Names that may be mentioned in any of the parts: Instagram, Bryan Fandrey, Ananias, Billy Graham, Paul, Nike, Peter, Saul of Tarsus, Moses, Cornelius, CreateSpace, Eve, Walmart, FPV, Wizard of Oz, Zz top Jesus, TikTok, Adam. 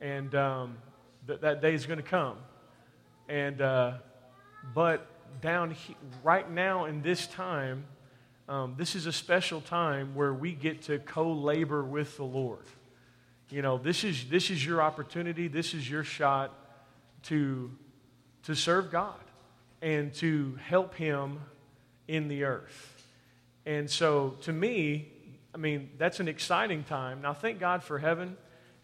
and that day is going to come. And but down right now in this time, this is a special time where we get to co-labor with the Lord. You know, this is your opportunity. This is your shot to serve God and to help Him in the earth. And so, to me, I mean, that's an exciting time. Now, thank God for heaven.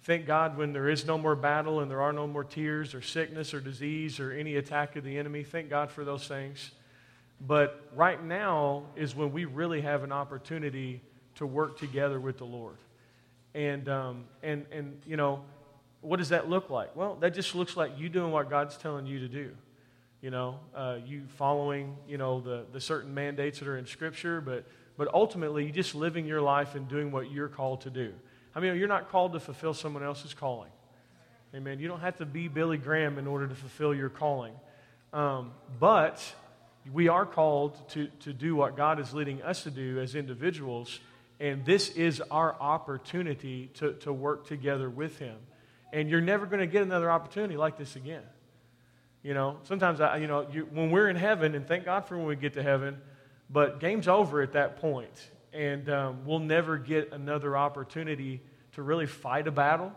Thank God when there is no more battle and there are no more tears or sickness or disease or any attack of the enemy. Thank God for those things. But right now is when we really have an opportunity to work together with the Lord. And you know, what does that look like? Well, that just looks like you doing what God's telling you to do. You know, you following, you know, the certain mandates that are in Scripture, but ultimately you just living your life and doing what you're called to do. I mean, you're not called to fulfill someone else's calling. Amen. You don't have to be Billy Graham in order to fulfill your calling. But we are called to do what God is leading us to do as individuals, and this is our opportunity to work together with Him. And you're never going to get another opportunity like this again. You know, sometimes, when we're in heaven, and thank God for when we get to heaven, but game's over at that point, and we'll never get another opportunity to really fight a battle,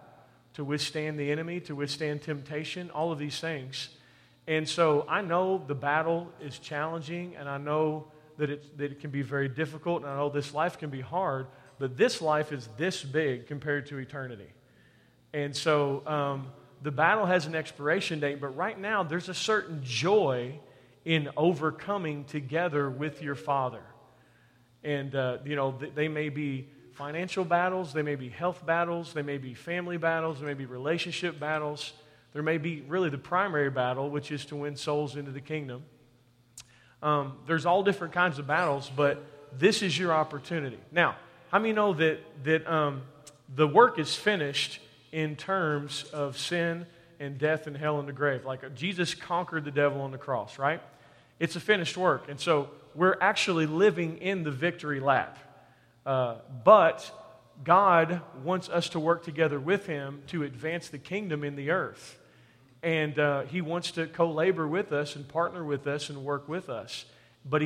to withstand the enemy, to withstand temptation, all of these things. And so I know the battle is challenging, and I know that it can be very difficult, and I know this life can be hard, but this life is this big compared to eternity. And so the battle has an expiration date, but right now there's a certain joy in overcoming together with your Father. And, you know, they may be financial battles, they may be health battles, they may be family battles, they may be relationship battles. There may be really the primary battle, which is to win souls into the kingdom. There's all different kinds of battles, but this is your opportunity. Now, how many know that the work is finished in terms of sin and death and hell and the grave? Like Jesus conquered the devil on the cross, right? It's a finished work. And so we're actually living in the victory lap. But God wants us to work together with Him to advance the kingdom in the earth. And He wants to co-labor with us and partner with us and work with us. But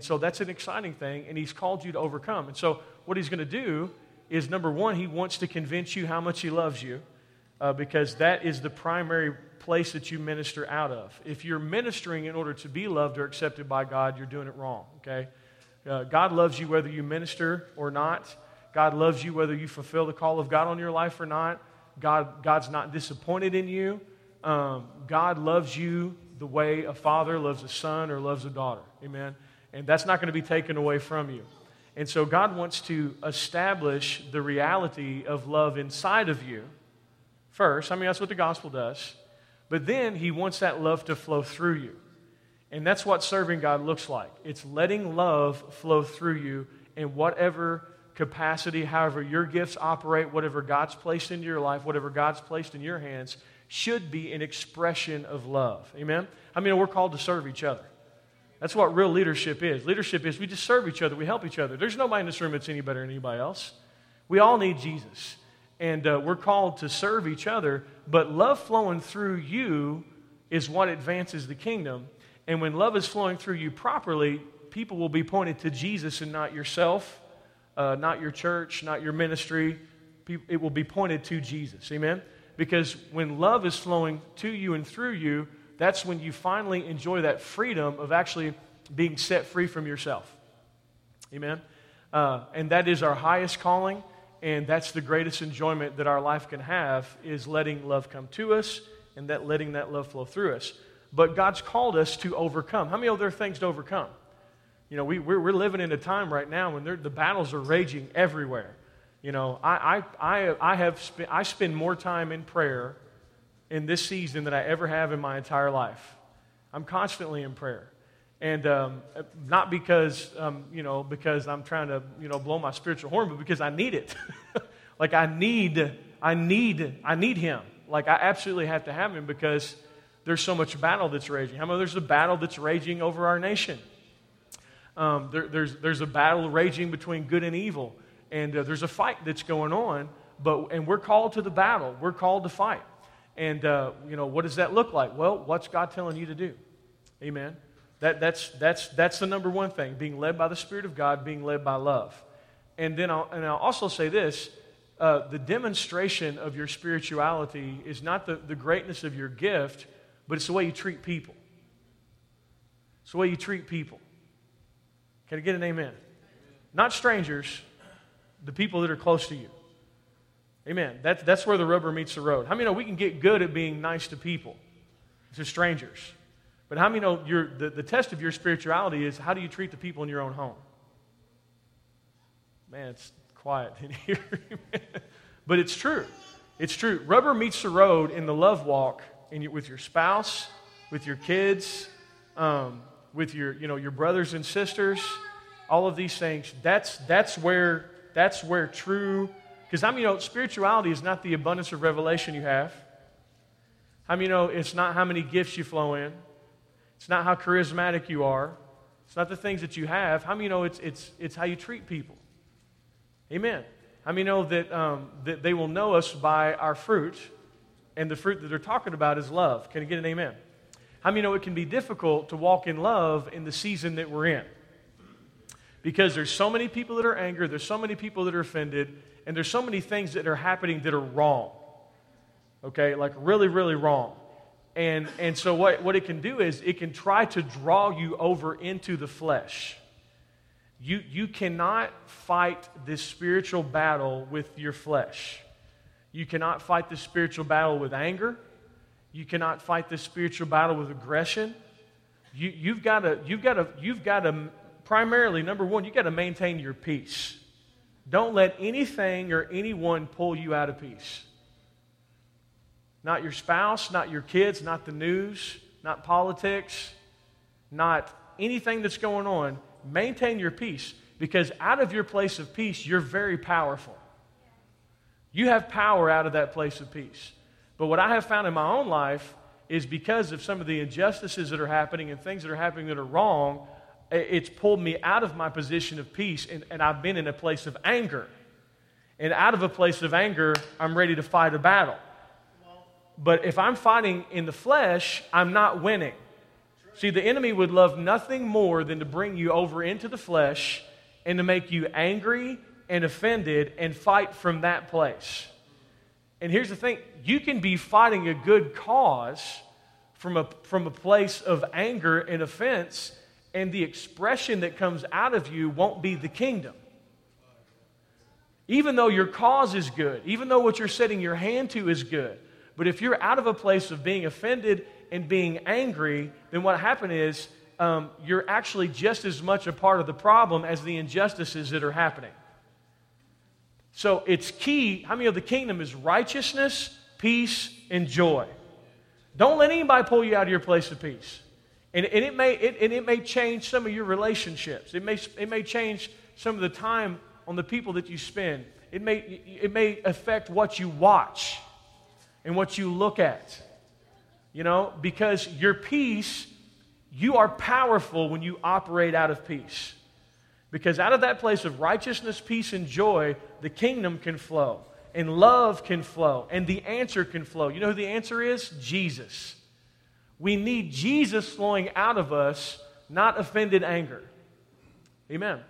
so that's an exciting thing, and He's called you to overcome. And so what He's going to do is, number one, He wants to convince you how much He loves you, because that is the primary place that you minister out of. If you're ministering in order to be loved or accepted by God, you're doing it wrong, okay? God loves you whether you minister or not. God loves you whether you fulfill the call of God on your life or not. God's not disappointed in you. God loves you the way a father loves a son or loves a daughter. Amen? And that's not going to be taken away from you. And so God wants to establish the reality of love inside of you first. I mean, that's what the gospel does. But then He wants that love to flow through you. And that's what serving God looks like. It's letting love flow through you in whatever capacity, however your gifts operate, whatever God's placed into your life, whatever God's placed in your hands, should be an expression of love. Amen? I mean, we're called to serve each other. That's what real leadership is. Leadership is we just serve each other. We help each other. There's nobody in this room that's any better than anybody else. We all need Jesus. And we're called to serve each other, but love flowing through you is what advances the kingdom. And when love is flowing through you properly, people will be pointed to Jesus and not yourself, not your church, not your ministry. It will be pointed to Jesus. Amen? Because when love is flowing to you and through you, that's when you finally enjoy that freedom of actually being set free from yourself. Amen? And that is our highest calling, and that's the greatest enjoyment that our life can have, is letting love come to us and that letting that love flow through us. But God's called us to overcome. How many other things to overcome? You know, we're living in a time right now when the battles are raging everywhere. You know, I spend more time in prayer in this season than I ever have in my entire life. I'm constantly in prayer, and not because because I'm trying to blow my spiritual horn, but because I need it. Like I need Him. Like I absolutely have to have Him because there's so much battle that's raging. How many? There's a battle that's raging over our nation. There's a battle raging between good and evil. And there's a fight that's going on and we're called to the battle. We're called to fight. And, what does that look like? Well, what's God telling you to do? Amen. That's the number one thing, being led by the Spirit of God, being led by love. And then I'll also say this, the demonstration of your spirituality is not the greatness of your gift, but it's the way you treat people. It's the way you treat people. Can I get an amen? Amen. Not strangers, the people that are close to you. Amen. That's where the rubber meets the road. How many know we can get good at being nice to people, to strangers? But how many know the test of your spirituality is how do you treat the people in your own home? Man, it's quiet in here. But it's true. It's true. Rubber meets the road in the love walk with your spouse, with your kids, with your brothers and sisters, all of these things. That's where true. Because how many know spirituality is not the abundance of revelation you have? How many know it's not how many gifts you flow in? It's not how charismatic you are. It's not the things that you have. How many know it's how you treat people? Amen. How many know that they will know us by our fruit, and the fruit that they're talking about is love? Can I get an amen? How many know it can be difficult to walk in love in the season that we're in? Because there's so many people that are angry, there's so many people that are offended, and there's so many things that are happening that are wrong. Okay, like really, really wrong. And so what it can do is it can try to draw you over into the flesh. You cannot fight this spiritual battle with your flesh. You cannot fight this spiritual battle with anger. You cannot fight this spiritual battle with aggression. You've got to primarily, number one, you've got to maintain your peace. Don't let anything or anyone pull you out of peace. Not your spouse, not your kids, not the news, not politics, not anything that's going on. Maintain your peace, because out of your place of peace, you're very powerful. You have power out of that place of peace. But what I have found in my own life is because of some of the injustices that are happening and things that are happening that are wrong, it's pulled me out of my position of peace, and I've been in a place of anger. And out of a place of anger, I'm ready to fight a battle. But if I'm fighting in the flesh, I'm not winning. See, the enemy would love nothing more than to bring you over into the flesh and to make you angry and offended and fight from that place. And here's the thing, you can be fighting a good cause from a place of anger and offense, and the expression that comes out of you won't be the kingdom. Even though your cause is good, even though what you're setting your hand to is good, but if you're out of a place of being offended and being angry, then what happened is you're actually just as much a part of the problem as the injustices that are happening. So it's key. How many of the kingdom is righteousness, peace, and joy? Don't let anybody pull you out of your place of peace. And it may change some of your relationships. It may change some of the time on the people that you spend. It may affect what you watch and what you look at. Because your peace, you are powerful when you operate out of peace. Because out of that place of righteousness, peace, and joy, the kingdom can flow, and love can flow, and the answer can flow. You know who the answer is? Jesus. We need Jesus flowing out of us, not offended anger. Amen.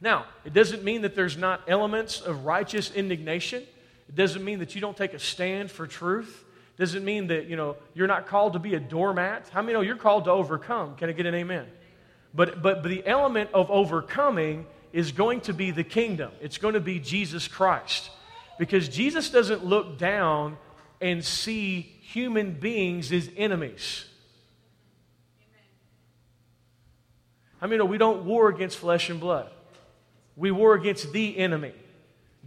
Now, it doesn't mean that there's not elements of righteous indignation. It doesn't mean that you don't take a stand for truth. Doesn't mean that, you're not called to be a doormat. How many know you're called to overcome? Can I get an amen? But the element of overcoming is going to be the kingdom. It's going to be Jesus Christ. Because Jesus doesn't look down and see human beings as enemies. How many know we don't war against flesh and blood? We war against the enemy.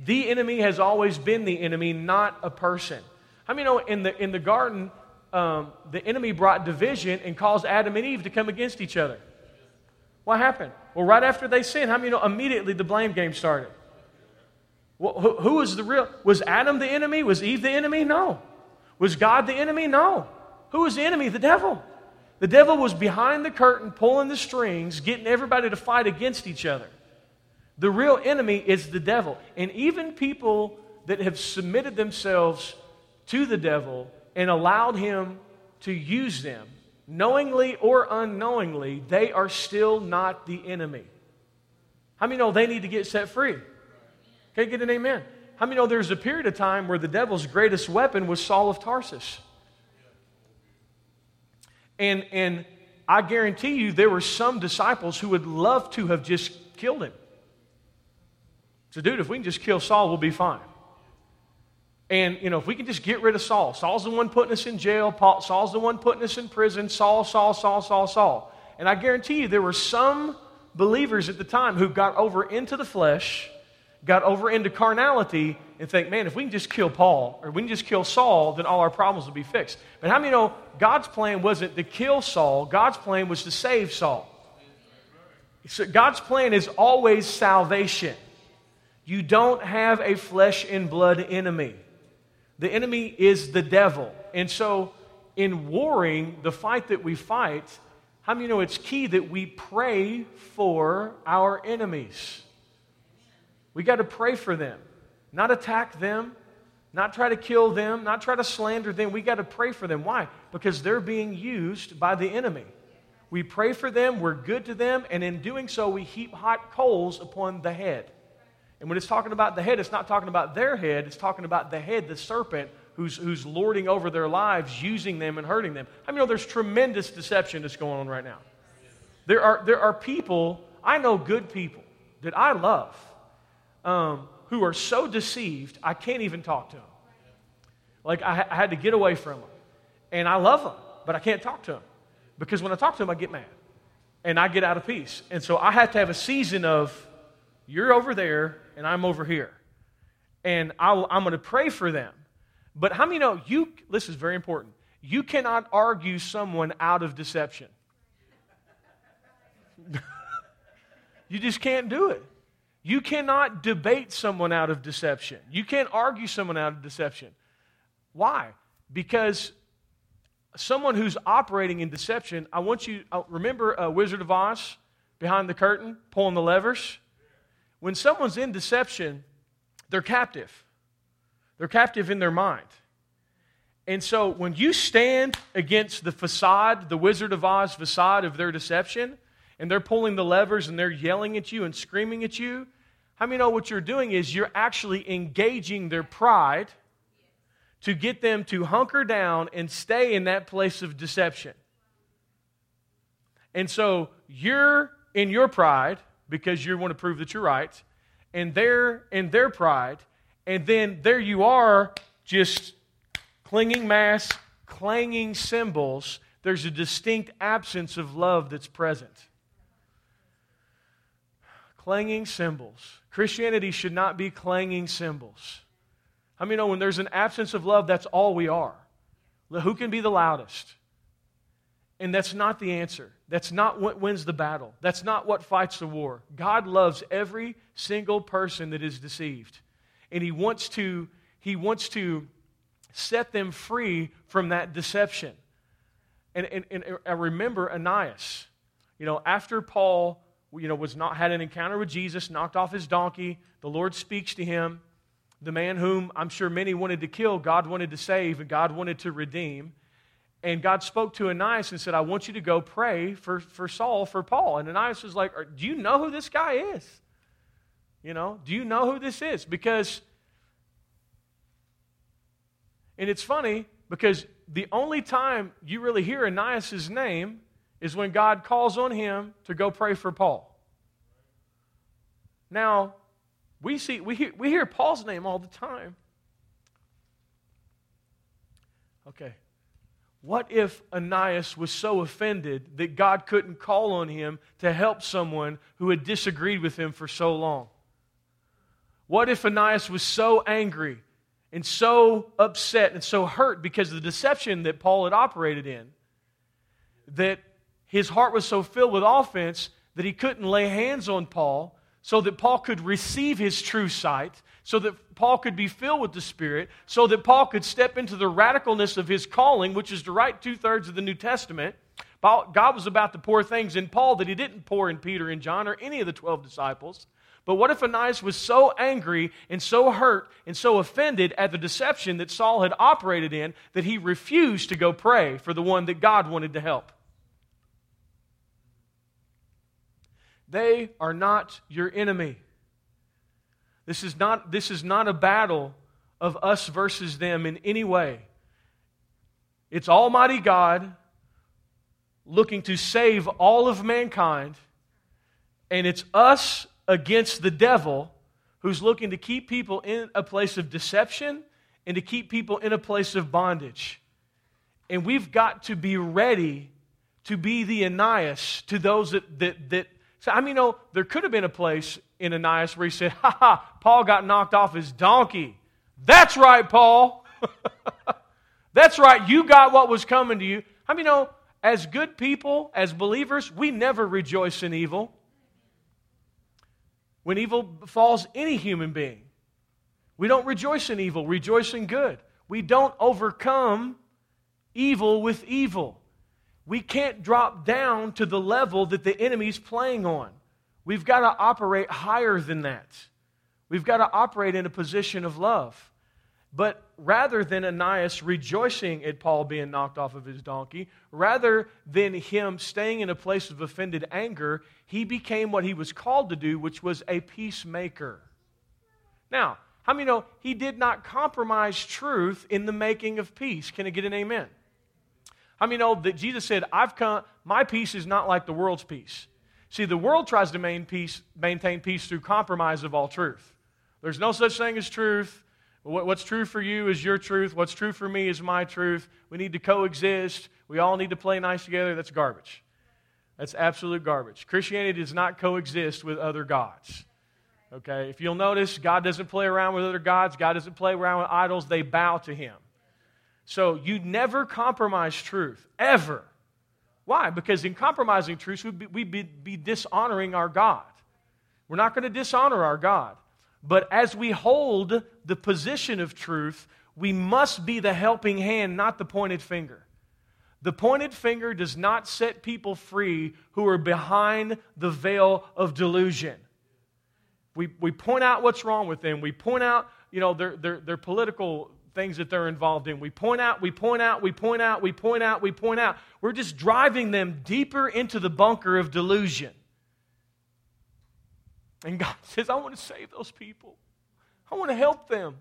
The enemy has always been the enemy, not a person. How many know in the garden, the enemy brought division and caused Adam and Eve to come against each other? What happened? Well, right after they sinned, how many know immediately the blame game started? Well, who was the real? Was Adam the enemy? Was Eve the enemy? No. Was God the enemy? No. Who was the enemy? The devil. The devil was behind the curtain, pulling the strings, getting everybody to fight against each other. The real enemy is the devil. And even people that have submitted themselves to the devil and allowed him to use them, knowingly or unknowingly, they are still not the enemy. How many know they need to get set free? Can't get an amen. How many know there's a period of time where the devil's greatest weapon was Saul of Tarsus? And I guarantee you there were some disciples who would love to have just killed him. So, dude, if we can just kill Saul, we'll be fine. And, you know, if we can just get rid of Saul. Saul's the one putting us in jail. Saul's the one putting us in prison. Saul. And I guarantee you there were some believers at the time who got over into the flesh, got over into carnality, and think, man, if we can just kill Paul, or we can just kill Saul, then all our problems will be fixed. But how many know God's plan wasn't to kill Saul? God's plan was to save Saul. So God's plan is always salvation. You don't have a flesh and blood enemy. The enemy is the devil. And so in warring, the fight that we fight, how many know it's key that we pray for our enemies? We got to pray for them, not attack them, not try to kill them, not try to slander them. We got to pray for them. Why? Because they're being used by the enemy. We pray for them, we're good to them, and in doing so, we heap hot coals upon the head. And when it's talking about the head, it's not talking about their head, it's talking about the head, the serpent, who's lording over their lives, using them and hurting them. I mean, you know, there's tremendous deception that's going on right now. There are people, I know good people that I love, who are so deceived, I can't even talk to them. Like, I had to get away from them. And I love them, but I can't talk to them. Because when I talk to them, I get mad. And I get out of peace. And so I have to have a season of, you're over there, and I'm over here. And I'm going to pray for them. But how many know, this is very important, you cannot argue someone out of deception. You just can't do it. You cannot debate someone out of deception. You can't argue someone out of deception. Why? Because someone who's operating in deception, I want you, remember Wizard of Oz, behind the curtain, pulling the levers? When someone's in deception, they're captive. They're captive in their mind. And so when you stand against the facade, the Wizard of Oz facade of their deception, and they're pulling the levers and they're yelling at you and screaming at you, how many know what you're doing is you're actually engaging their pride to get them to hunker down and stay in that place of deception. And so you're in your pride because you want to prove that you're right, and they're in their pride, and then there you are just clinging masks, clanging cymbals. There's a distinct absence of love that's present. Clanging cymbals. Christianity should not be clanging cymbals. How many know when there's an absence of love, that's all we are? Who can be the loudest? And that's not the answer. That's not what wins the battle. That's not what fights the war. God loves every single person that is deceived. And He wants to set them free from that deception. And I remember Ananias. You know, after Paul, you know, had an encounter with Jesus, knocked off his donkey. The Lord speaks to him. The man whom I'm sure many wanted to kill, God wanted to save, and God wanted to redeem. And God spoke to Ananias and said, I want you to go pray for Saul, for Paul. And Ananias was like, do you know who this guy is? You know, do you know who this is? Because, and it's funny, because the only time you really hear Ananias' name is when God calls on him to go pray for Paul. Now, we hear Paul's name all the time. Okay. What if Ananias was so offended that God couldn't call on him to help someone who had disagreed with him for so long? What if Ananias was so angry and so upset and so hurt because of the deception that Paul had operated in, that his heart was so filled with offense that he couldn't lay hands on Paul so that Paul could receive his true sight, so that Paul could be filled with the Spirit, so that Paul could step into the radicalness of his calling, which is to write 2/3 of the New Testament. God was about to pour things in Paul that he didn't pour in Peter and John or any of the 12 disciples. But what if Ananias was so angry and so hurt and so offended at the deception that Saul had operated in that he refused to go pray for the one that God wanted to help? They are not your enemy. This is not a battle of us versus them in any way. It's Almighty God looking to save all of mankind, and it's us against the devil who's looking to keep people in a place of deception and to keep people in a place of bondage. And we've got to be ready to be the Ananias to those that so, there could have been a place in Ananias where he said, Paul got knocked off his donkey. That's right, Paul. That's right, you got what was coming to you. As good people, as believers, we never rejoice in evil. When evil befalls any human being, we don't rejoice in evil, rejoice in good. We don't overcome evil with evil. We can't drop down to the level that the enemy's playing on. We've got to operate higher than that. We've got to operate in a position of love. But rather than Ananias rejoicing at Paul being knocked off of his donkey, rather than him staying in a place of offended anger, he became what he was called to do, which was a peacemaker. Now, he did not compromise truth in the making of peace. Can I get an amen? That Jesus said, "I've come. My peace is not like the world's peace." See, the world tries to maintain peace through compromise of all truth. There's no such thing as truth. What's true for you is your truth. What's true for me is my truth. We need to coexist. We all need to play nice together. That's garbage. That's absolute garbage. Christianity does not coexist with other gods. Okay? If you'll notice, God doesn't play around with other gods. God doesn't play around with idols. They bow to Him. So you never compromise truth, ever. Why? Because in compromising truth, we'd be dishonoring our God. We're not going to dishonor our God. But as we hold the position of truth, we must be the helping hand, not the pointed finger. The pointed finger does not set people free who are behind the veil of delusion. We point out what's wrong with them. We point out, their political things that they're involved in. We point out. We're just driving them deeper into the bunker of delusion. And God says, I want to save those people. I want to help them.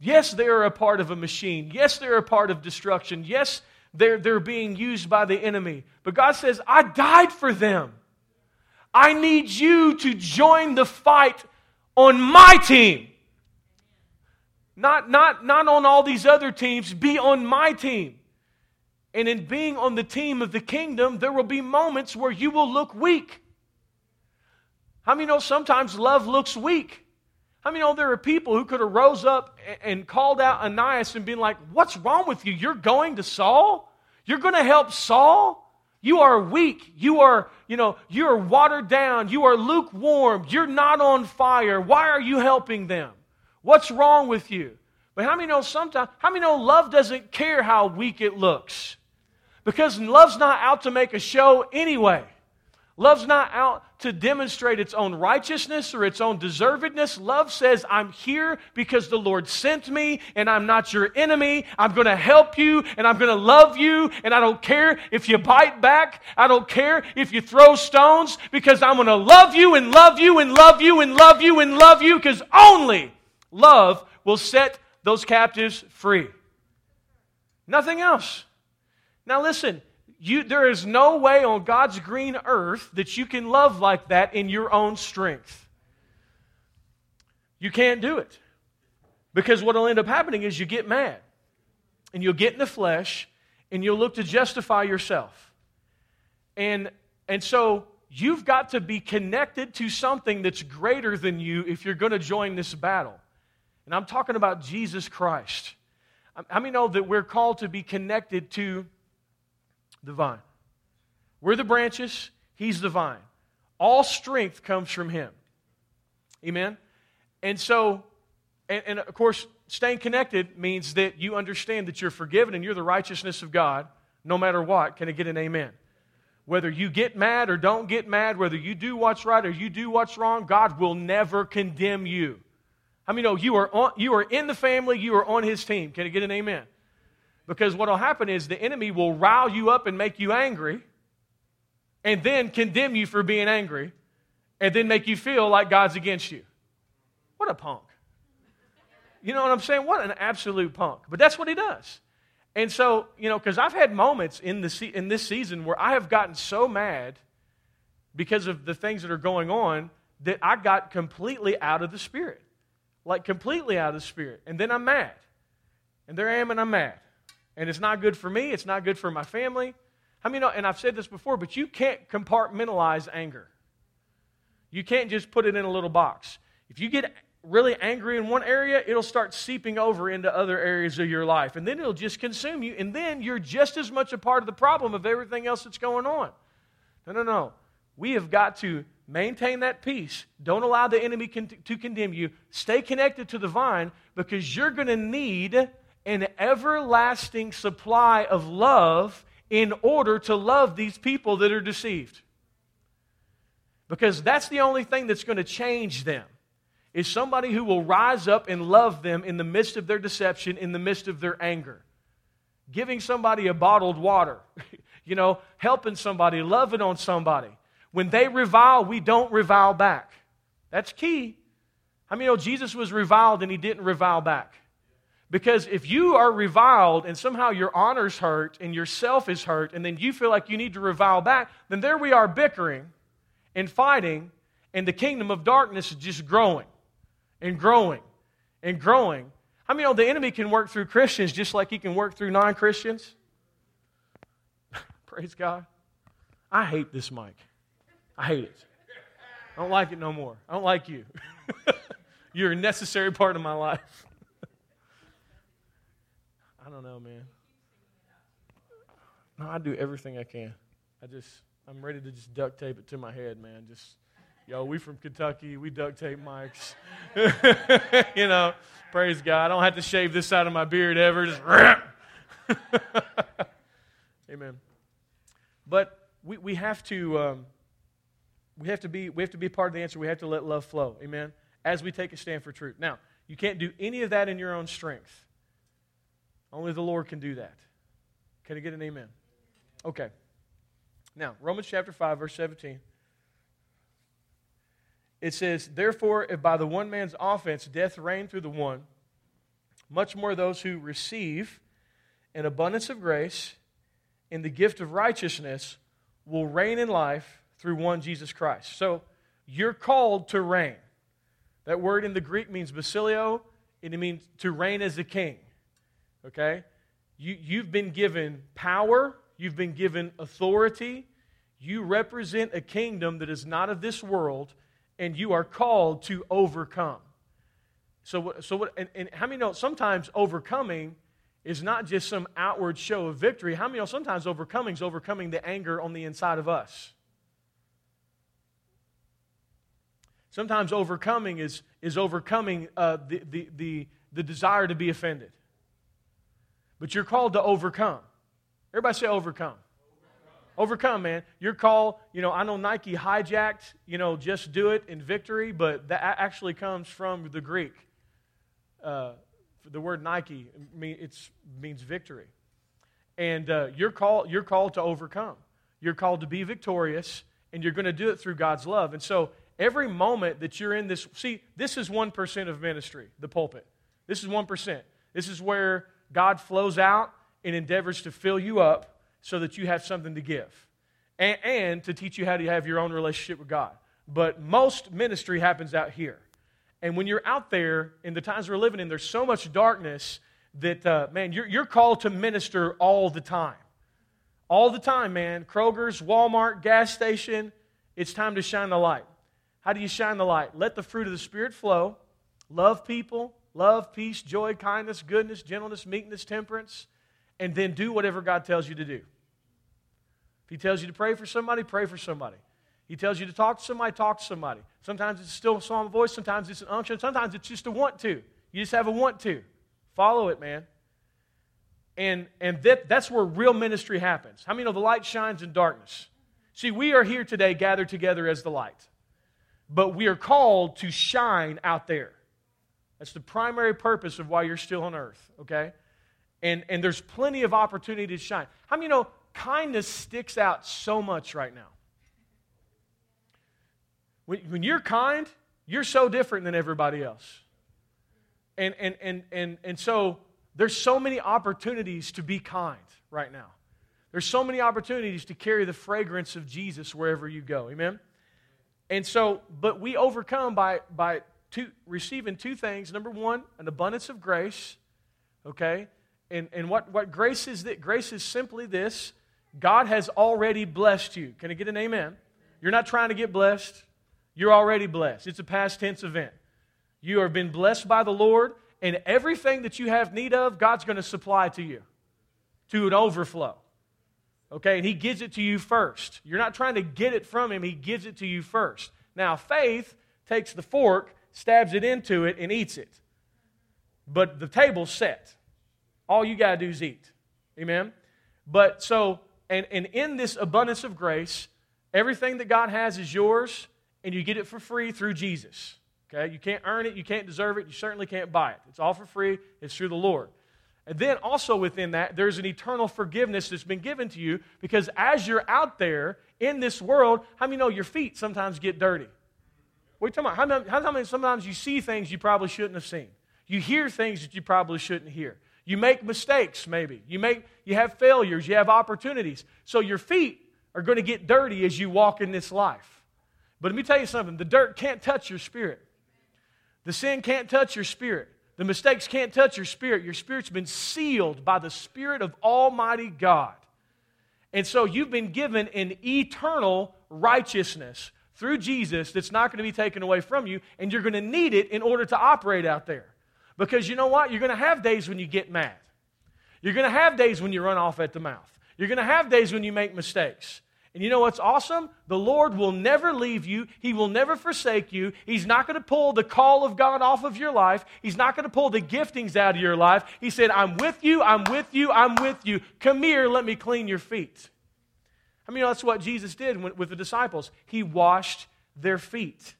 Yes, they are a part of a machine. Yes, they're a part of destruction. Yes, they're being used by the enemy. But God says, I died for them. I need you to join the fight on my team. Not on all these other teams. Be on my team. And in being on the team of the kingdom, there will be moments where you will look weak. Sometimes love looks weak. There are people who could have rose up and called out Ananias and been like, what's wrong with you? You're going to Saul? You're going to help Saul? You are weak. You're watered down. You are lukewarm. You're not on fire. Why are you helping them? What's wrong with you? But love doesn't care how weak it looks? Because love's not out to make a show anyway. Love's not out to demonstrate its own righteousness or its own deservedness. Love says, I'm here because the Lord sent me, and I'm not your enemy. I'm going to help you, and I'm going to love you, and I don't care if you bite back. I don't care if you throw stones, because I'm going to love you and love you and love you and love you and love you, because only love will set those captives free. Nothing else. Now listen, there is no way on God's green earth that you can love like that in your own strength. You can't do it. Because what will end up happening is you get mad. And you'll get in the flesh, and you'll look to justify yourself. And so you've got to be connected to something that's greater than you if you're going to join this battle. And I'm talking about Jesus Christ. That we're called to be connected to the vine. We're the branches. He's the vine. All strength comes from Him. Amen? And so, and of course, staying connected means that you understand that you're forgiven and you're the righteousness of God no matter what. Can I get an amen? Whether you get mad or don't get mad, whether you do what's right or you do what's wrong, God will never condemn you. How many know you are in the family, you are on His team? Can I get an amen? Because what will happen is the enemy will rile you up and make you angry and then condemn you for being angry and then make you feel like God's against you. What a punk. You know what I'm saying? What an absolute punk. But that's what he does. And so, you know, because I've had moments in this season where I have gotten so mad because of the things that are going on that I got completely out of the Spirit. Like completely out of the Spirit. And then I'm mad. And there I am and I'm mad. And it's not good for me. It's not good for my family. I mean, and I've said this before, but you can't compartmentalize anger. You can't just put it in a little box. If you get really angry in one area, it'll start seeping over into other areas of your life. And then it'll just consume you. And then you're just as much a part of the problem of everything else that's going on. No. We have got to maintain that peace. Don't allow the enemy to condemn you. Stay connected to the vine because you're going to need an everlasting supply of love in order to love these people that are deceived. Because that's the only thing that's going to change them, is somebody who will rise up and love them in the midst of their deception, in the midst of their anger. Giving somebody a bottled water, you know, helping somebody, loving on somebody. When they revile, we don't revile back. That's key. How many know Jesus was reviled and He didn't revile back? Because if you are reviled and somehow your honor's hurt and yourself is hurt and then you feel like you need to revile back, then there we are bickering and fighting and the kingdom of darkness is just growing and growing and growing. I mean, the enemy can work through Christians just like he can work through non-Christians. Praise God. I hate this mic. I hate it. I don't like it no more. I don't like you. You're a necessary part of my life. I don't know, man. No, I do everything I can. I'm ready to just duct tape it to my head, man. Just, yo, we from Kentucky. We duct tape mics. You know, praise God. I don't have to shave this side of my beard ever. Just, amen. But we have to be part of the answer. We have to let love flow. Amen. As we take a stand for truth. Now, you can't do any of that in your own strength. Only the Lord can do that. Can I get an amen? Okay. Now, Romans chapter 5, verse 17. It says, therefore, if by the one man's offense death reigned through the one, much more those who receive an abundance of grace and the gift of righteousness will reign in life through one Jesus Christ. So, you're called to reign. That word in the Greek means basilio, and it means to reign as a king. Okay? You've been given power. You've been given authority. You represent a kingdom that is not of this world, and you are called to overcome. So what? And how many know sometimes overcoming is not just some outward show of victory? How many know sometimes overcoming is overcoming the anger on the inside of us? Sometimes overcoming is overcoming the desire to be offended. But you're called to overcome. Everybody say overcome. Overcome, man. You're called, I know Nike hijacked, just do it in victory, but that actually comes from the Greek. The word Nike, means victory. And you're called to overcome. You're called to be victorious, and you're going to do it through God's love. And so every moment that you're in this, see, this is 1% of ministry, the pulpit. This is 1%. This is where God flows out and endeavors to fill you up so that you have something to give and to teach you how to have your own relationship with God. But most ministry happens out here. And when you're out there, in the times we're living in, there's so much darkness that, you're called to minister all the time. All the time, man. Kroger's, Walmart, gas station, it's time to shine the light. How do you shine the light? Let the fruit of the Spirit flow. Love people. Love, peace, joy, kindness, goodness, gentleness, meekness, temperance, and then do whatever God tells you to do. If He tells you to pray for somebody, pray for somebody. He tells you to talk to somebody, talk to somebody. Sometimes it's still a solemn voice, sometimes it's an unction, sometimes it's just a want to. You just have a want to. Follow it, man. And that's where real ministry happens. How many know the light shines in darkness? See, we are here today gathered together as the light, but we are called to shine out there. That's the primary purpose of why you're still on earth, okay? And there's plenty of opportunity to shine. How many know kindness sticks out so much right now? When you're kind, you're so different than everybody else. And so there's so many opportunities to be kind right now. There's so many opportunities to carry the fragrance of Jesus wherever you go. Amen? And so, but we overcome by receiving two things. Number one, an abundance of grace, okay? And what grace is that? Grace is simply this: God has already blessed you. Can I get an amen? You're not trying to get blessed. You're already blessed. It's a past tense event. You have been blessed by the Lord, and everything that you have need of, God's going to supply to you to an overflow. Okay, and He gives it to you first. You're not trying to get it from Him. He gives it to you first. Now, faith takes the fork, stabs it into it, and eats it. But the table's set. All you got to do is eat. Amen? But so, and in this abundance of grace, everything that God has is yours, and you get it for free through Jesus. Okay? You can't earn it. You can't deserve it. You certainly can't buy it. It's all for free. It's through the Lord. And then also within that, there's an eternal forgiveness that's been given to you, because as you're out there in this world, how many know your feet sometimes get dirty? What are you talking about? How many sometimes you see things you probably shouldn't have seen? You hear things that you probably shouldn't hear. You make mistakes, maybe. You have failures. You have opportunities. So your feet are going to get dirty as you walk in this life. But let me tell you something. The dirt can't touch your spirit. The sin can't touch your spirit. The mistakes can't touch your spirit. Your spirit's been sealed by the Spirit of Almighty God. And so you've been given an eternal righteousness through Jesus that's not going to be taken away from you, and you're going to need it in order to operate out there. Because you know what? You're going to have days when you get mad. You're going to have days when you run off at the mouth. You're going to have days when you make mistakes. And you know what's awesome? The Lord will never leave you. He will never forsake you. He's not going to pull the call of God off of your life. He's not going to pull the giftings out of your life. He said, I'm with you, I'm with you, I'm with you. Come here, let me clean your feet. I mean, that's what Jesus did with the disciples. He washed their feet.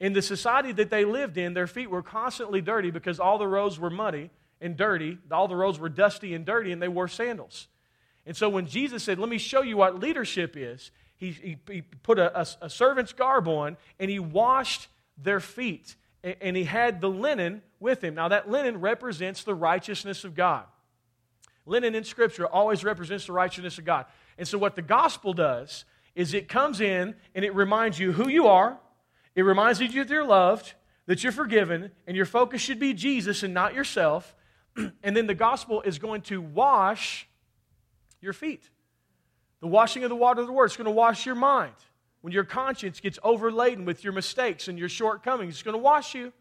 In the society that they lived in, their feet were constantly dirty because all the roads were muddy and dirty. All the roads were dusty and dirty, and they wore sandals. And so when Jesus said, let me show you what leadership is, he put a servant's garb on, and he washed their feet, and he had the linen with him. Now, that linen represents the righteousness of God. Linen in Scripture always represents the righteousness of God. And so what the gospel does is it comes in, and it reminds you who you are. It reminds you that you're loved, that you're forgiven, and your focus should be Jesus and not yourself. And then the gospel is going to wash your feet. The washing of the water of the Word is going to wash your mind. When your conscience gets overladen with your mistakes and your shortcomings, it's going to wash you.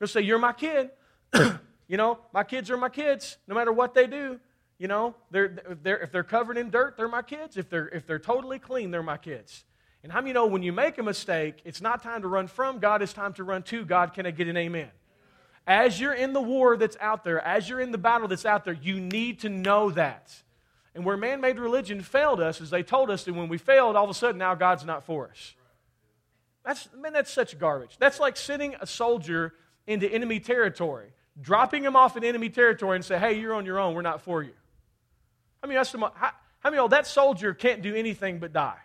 You'll say, you're my kid. You know, my kids are my kids, no matter what they do. You know, if they're covered in dirt, they're my kids. If they're totally clean, they're my kids. And how many know when you make a mistake, it's not time to run from God, it's time to run to God. Can I get an amen? As you're in the war that's out there, as you're in the battle that's out there, you need to know that. And where man-made religion failed us is they told us that when we failed, all of a sudden now God's not for us. That's such garbage. That's like sending a soldier into enemy territory, dropping him off in enemy territory and say, hey, you're on your own, we're not for you. I mean, that soldier can't do anything but die.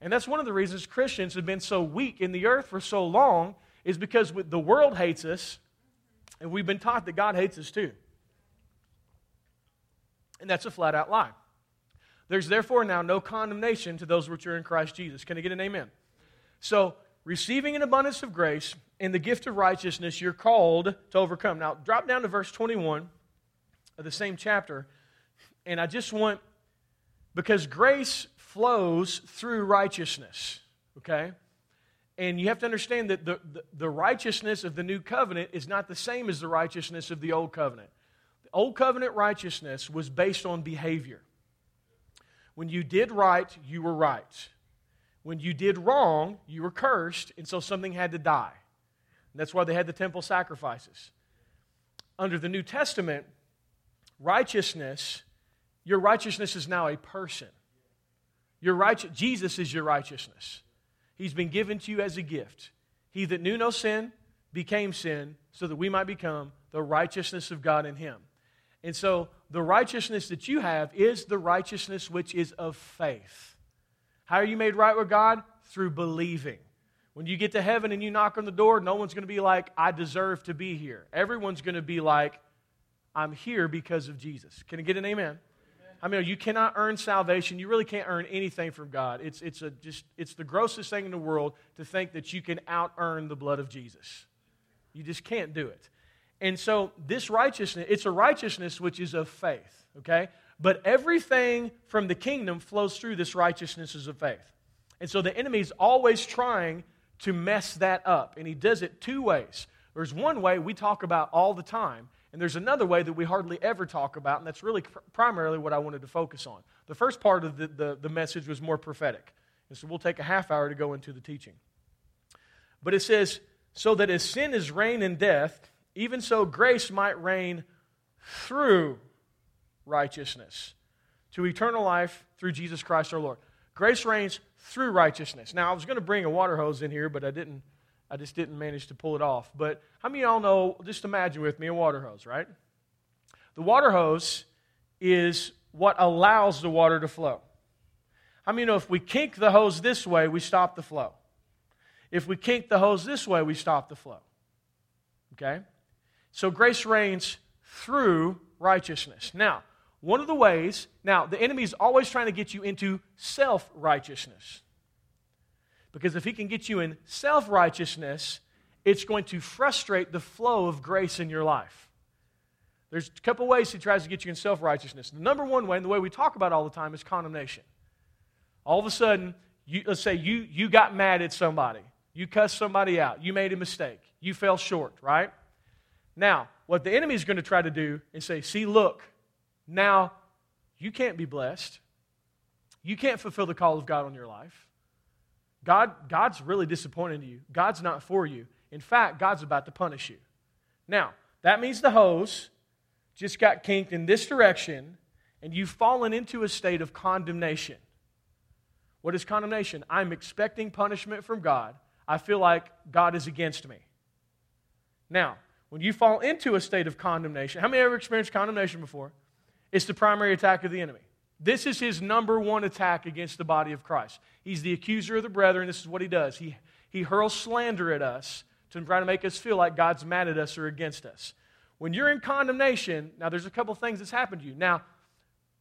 And that's one of the reasons Christians have been so weak in the earth for so long, is because the world hates us, and we've been taught that God hates us too. And that's a flat-out lie. There's therefore now no condemnation to those which are in Christ Jesus. Can I get an amen? So, receiving an abundance of grace and the gift of righteousness, you're called to overcome. Now, drop down to verse 21 of the same chapter, and I just want, because grace flows through righteousness, okay? And you have to understand that the righteousness of the new covenant is not the same as the righteousness of the old covenant. The old covenant righteousness was based on behavior. When you did right, you were right. When you did wrong, you were cursed, and so something had to die. And that's why they had the temple sacrifices. Under the New Testament, righteousness, your righteousness is now a person. Your righteous, Jesus is your righteousness. He's been given to you as a gift. He that knew no sin became sin so that we might become the righteousness of God in him. And so the righteousness that you have is the righteousness which is of faith. How are you made right with God? Through believing. When you get to heaven and you knock on the door, no one's going to be like, I deserve to be here. Everyone's going to be like, I'm here because of Jesus. Can I get an amen? I mean, you cannot earn salvation. You really can't earn anything from God. It's the grossest thing in the world to think that you can out-earn the blood of Jesus. You just can't do it. And so this righteousness, it's a righteousness which is of faith, okay? But everything from the kingdom flows through this righteousness of faith. And so the enemy's always trying to mess that up, and he does it two ways. There's one way we talk about all the time, and there's another way that we hardly ever talk about, and that's really primarily what I wanted to focus on. The first part of the message was more prophetic, and so we'll take a half hour to go into the teaching. But it says, so that as sin is reign in death, even so grace might reign through righteousness to eternal life through Jesus Christ our Lord. Grace reigns through righteousness. Now, I was going to bring a water hose in here, but I didn't. I just didn't manage to pull it off. But how many of y'all know, just imagine with me, a water hose, right? The water hose is what allows the water to flow. How many of you know if we kink the hose this way, we stop the flow? If we kink the hose this way, we stop the flow. Okay? So grace reigns through righteousness. Now, one of the ways, now the enemy is always trying to get you into self-righteousness. Because if he can get you in self-righteousness, it's going to frustrate the flow of grace in your life. There's a couple ways he tries to get you in self-righteousness. The number one way, and the way we talk about all the time, is condemnation. All of a sudden, let's say you got mad at somebody. You cussed somebody out. You made a mistake. You fell short, right? Now, what the enemy is going to try to do is say, see, look, now you can't be blessed. You can't fulfill the call of God on your life. God's really disappointed in you. God's not for you. In fact, God's about to punish you. Now, that means the hose just got kinked in this direction, and you've fallen into a state of condemnation. What is condemnation? I'm expecting punishment from God. I feel like God is against me. Now, when you fall into a state of condemnation, how many have ever experienced condemnation before? It's the primary attack of the enemy. This is his number one attack against the body of Christ. He's the accuser of the brethren. This is what he does. He hurls slander at us to try to make us feel like God's mad at us or against us. When you're in condemnation, now there's a couple things that's happened to you. Now,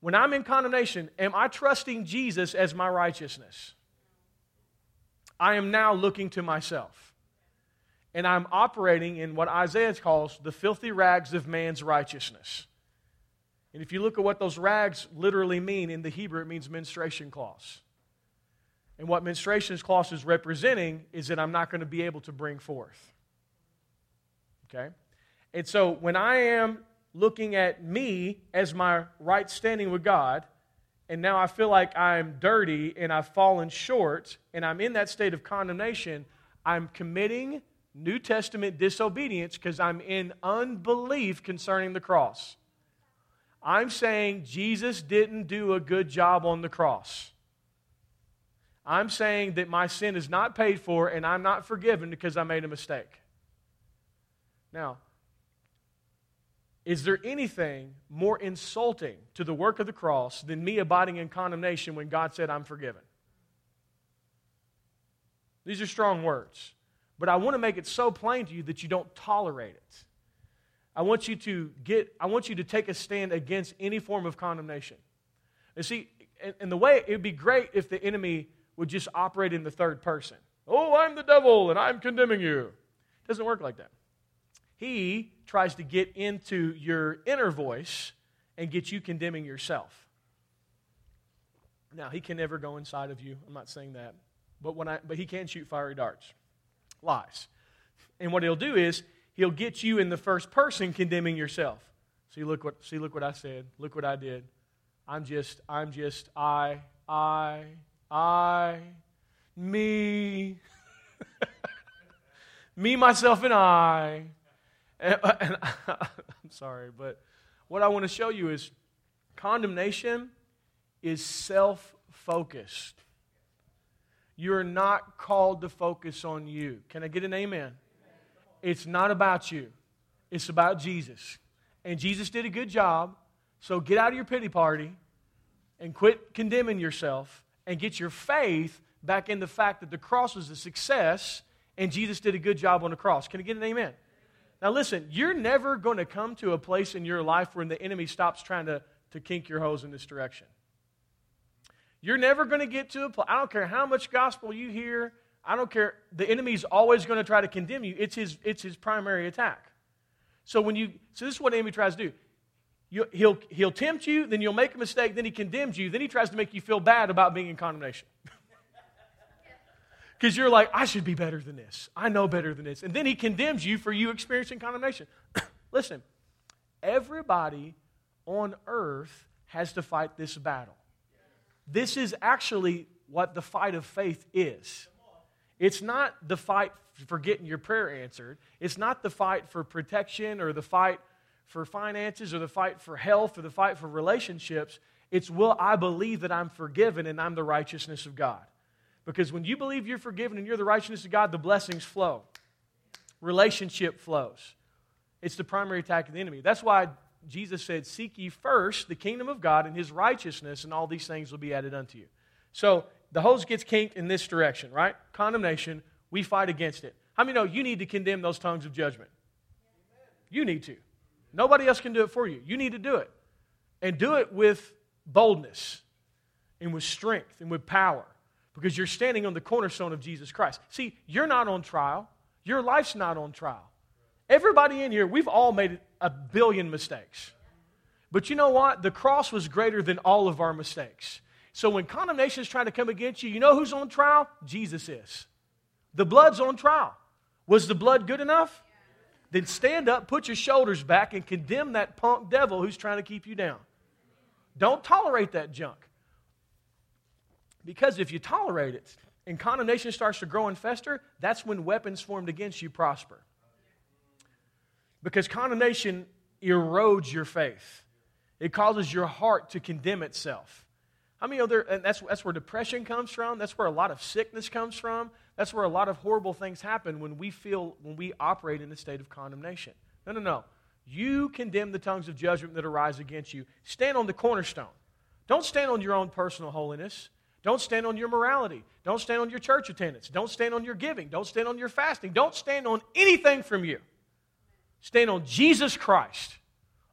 when I'm in condemnation, am I trusting Jesus as my righteousness? I am now looking to myself. And I'm operating in what Isaiah calls the filthy rags of man's righteousness. And if you look at what those rags literally mean in the Hebrew, it means menstruation cloths. And what menstruation cloths is representing is that I'm not going to be able to bring forth. Okay? And so when I am looking at me as my right standing with God, and now I feel like I'm dirty and I've fallen short, and I'm in that state of condemnation, I'm committing New Testament disobedience because I'm in unbelief concerning the cross. I'm saying Jesus didn't do a good job on the cross. I'm saying that my sin is not paid for and I'm not forgiven because I made a mistake. Now, is there anything more insulting to the work of the cross than me abiding in condemnation when God said I'm forgiven? These are strong words, but I want to make it so plain to you that you don't tolerate it. I want you to take a stand against any form of condemnation. And see, in the way, it would be great if the enemy would just operate in the third person. Oh, I'm the devil, and I'm condemning you. It doesn't work like that. He tries to get into your inner voice and get you condemning yourself. Now, he can never go inside of you. I'm not saying that. But he can shoot fiery darts, lies. And what he'll do is, he'll get you in the first person condemning yourself. See, look what I said. Look what I did. I'm just me. Me, myself, and I. And I'm sorry, but what I want to show you is condemnation is self-fulfillment. focused. You're not called to focus on you. Can I get an amen? It's not about you. It's about Jesus. And Jesus did a good job. So get out of your pity party and quit condemning yourself and get your faith back in the fact that the cross was a success and Jesus did a good job on the cross. Can I get an amen? Now listen, you're never going to come to a place in your life where the enemy stops trying to kink your hose in this direction. You're never going to get to a place. I don't care how much gospel you hear. I don't care. The enemy's always going to try to condemn you. It's his primary attack. So this is what the enemy tries to do. He'll tempt you, then you'll make a mistake, then he condemns you, then he tries to make you feel bad about being in condemnation. Because you're like, I should be better than this. I know better than this. And then he condemns you for you experiencing condemnation. Listen, everybody on earth has to fight this battle. This is actually what the fight of faith is. It's not the fight for getting your prayer answered. It's not the fight for protection or the fight for finances or the fight for health or the fight for relationships. It's, will I believe that I'm forgiven and I'm the righteousness of God? Because when you believe you're forgiven and you're the righteousness of God, the blessings flow. Relationship flows. It's the primary attack of the enemy. That's why Jesus said, seek ye first the kingdom of God and his righteousness, and all these things will be added unto you. So the hose gets kinked in this direction, right? Condemnation, we fight against it. How many know you need to condemn those tongues of judgment? You need to. Nobody else can do it for you. You need to do it. And do it with boldness and with strength and with power, because you're standing on the cornerstone of Jesus Christ. See, you're not on trial. Your life's not on trial. Everybody in here, we've all made a billion mistakes. But you know what? The cross was greater than all of our mistakes. So when condemnation is trying to come against you, you know who's on trial? Jesus is. The blood's on trial. Was the blood good enough? Then stand up, put your shoulders back, and condemn that punk devil who's trying to keep you down. Don't tolerate that junk. Because if you tolerate it and condemnation starts to grow and fester, that's when weapons formed against you prosper. Because condemnation erodes your faith. It causes your heart to condemn itself. I mean, and that's where depression comes from. That's where a lot of sickness comes from. That's where a lot of horrible things happen when we operate in a state of condemnation. No. You condemn the tongues of judgment that arise against you. Stand on the cornerstone. Don't stand on your own personal holiness. Don't stand on your morality. Don't stand on your church attendance. Don't stand on your giving. Don't stand on your fasting. Don't stand on anything from you. Stand on Jesus Christ,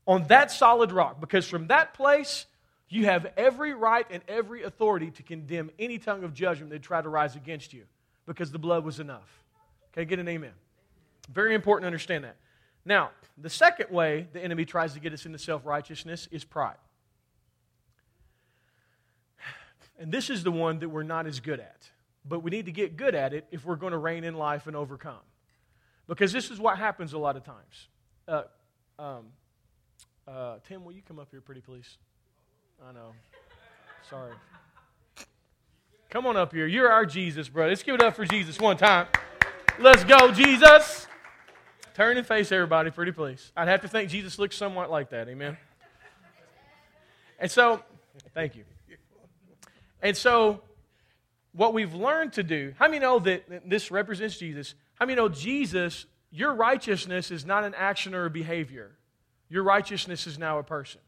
on that solid rock, because from that place, you have every right and every authority to condemn any tongue of judgment that try to rise against you, because the blood was enough. Okay, get an amen. Very important to understand that. Now, the second way the enemy tries to get us into self-righteousness is pride. And this is the one that we're not as good at. But we need to get good at it if we're going to reign in life and overcome. Because this is what happens a lot of times. Tim, will you come up here pretty please? I know. Sorry. Come on up here. You're our Jesus, brother. Let's give it up for Jesus one time. Let's go, Jesus. Turn and face everybody pretty please. I'd have to think Jesus looks somewhat like that. Amen. And so, thank you. And so, what we've learned to do, how many know that this represents Jesus? How many know Jesus, your righteousness is not an action or a behavior. Your righteousness is now a person.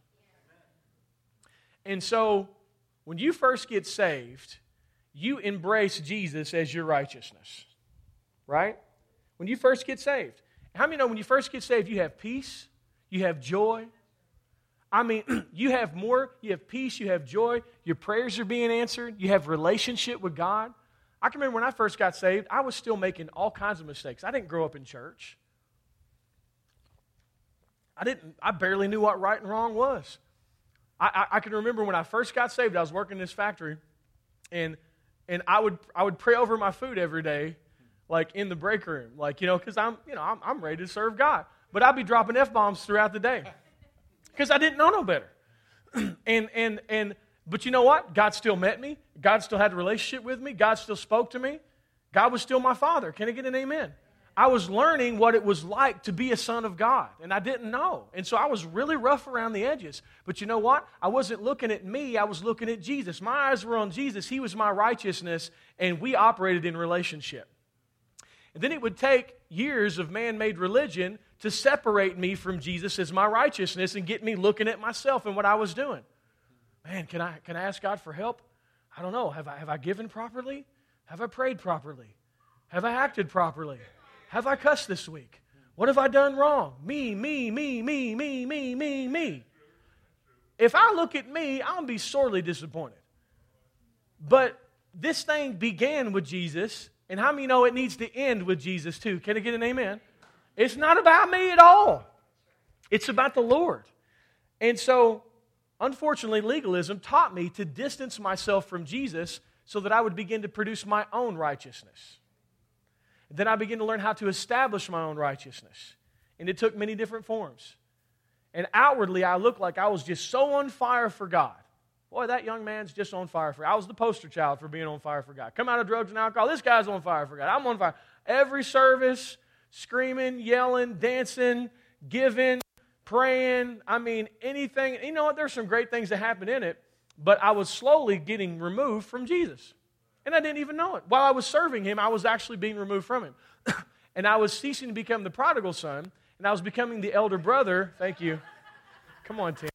And so, when you first get saved, you embrace Jesus as your righteousness. Right? When you first get saved. How many know when you first get saved, you have peace, you have joy. I mean, you have more, you have peace, you have joy, your prayers are being answered, you have relationship with God. I can remember when I first got saved, I was still making all kinds of mistakes. I didn't grow up in church. I barely knew what right and wrong was. I can remember when I first got saved, I was working in this factory, and I would pray over my food every day, like in the break room, like, you know, because I'm ready to serve God. But I'd be dropping F-bombs throughout the day. Because I didn't know no better. But you know what? God still met me. God still had a relationship with me. God still spoke to me. God was still my Father. Can I get an amen? I was learning what it was like to be a son of God, and I didn't know. And so I was really rough around the edges. But you know what? I wasn't looking at me. I was looking at Jesus. My eyes were on Jesus. He was my righteousness, and we operated in relationship. And then it would take years of man-made religion to separate me from Jesus as my righteousness and get me looking at myself and what I was doing. Man, can I ask God for help? I don't know. Have I given properly? Have I prayed properly? Have I acted properly? Have I cussed this week? What have I done wrong? Me. If I look at me, I'll be sorely disappointed. But this thing began with Jesus, and how many know it needs to end with Jesus too? Can I get an amen? It's not about me at all. It's about the Lord. And so, unfortunately, legalism taught me to distance myself from Jesus so that I would begin to produce my own righteousness. Then I began to learn how to establish my own righteousness. And it took many different forms. And outwardly, I looked like I was just so on fire for God. Boy, that young man's just on fire for God. I was the poster child for being on fire for God. Come out of drugs and alcohol, this guy's on fire for God. I'm on fire. Every service, screaming, yelling, dancing, giving, praying. I mean, anything. You know what? There's some great things that happened in it. But I was slowly getting removed from Jesus. And I didn't even know it. While I was serving him, I was actually being removed from him. And I was ceasing to become the prodigal son, and I was becoming the elder brother. Thank you. Come on, Tim.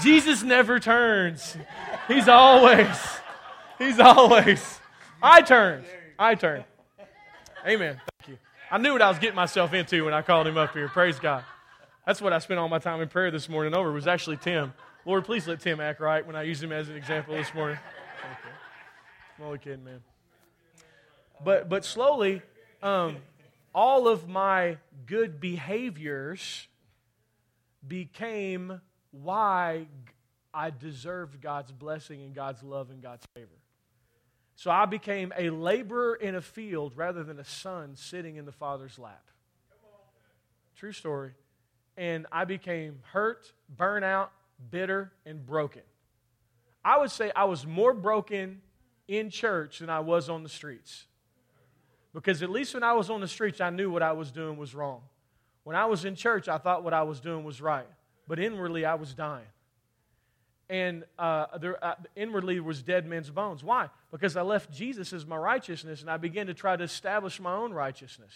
Jesus never turns. He's always. I turn. Amen. Thank you. I knew what I was getting myself into when I called him up here. Praise God. That's what I spent all my time in prayer this morning over, was actually Tim. Lord, please let Tim act right when I use him as an example this morning. Okay. I'm only kidding, man. But slowly, all of my good behaviors became why I deserved God's blessing and God's love and God's favor. So I became a laborer in a field rather than a son sitting in the Father's lap. True story. And I became hurt, burnt out, bitter, and broken. I would say I was more broken in church than I was on the streets. Because at least when I was on the streets, I knew what I was doing was wrong. When I was in church, I thought what I was doing was right. But inwardly, I was dying. And inwardly was dead men's bones. Why? Because I left Jesus as my righteousness, and I began to try to establish my own righteousness.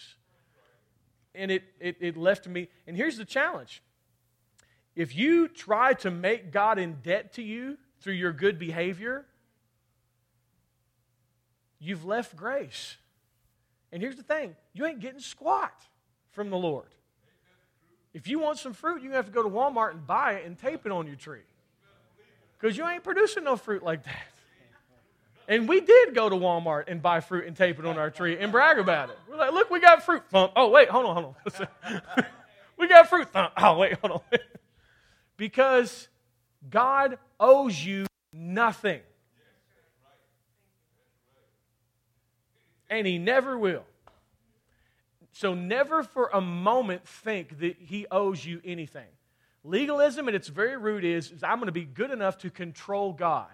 And it left me. And here's the challenge. If you try to make God in debt to you through your good behavior, you've left grace. And here's the thing. You ain't getting squat from the Lord. If you want some fruit, you're going to have to go to Walmart and buy it and tape it on your tree. Because you ain't producing no fruit like that. And we did go to Walmart and buy fruit and tape it on our tree and brag about it. We're like, look, we got fruit. Oh, wait, hold on. We got fruit. Oh, wait, hold on. Because God owes you nothing. And he never will. So never for a moment think that he owes you anything. Legalism at its very root is I'm going to be good enough to control God.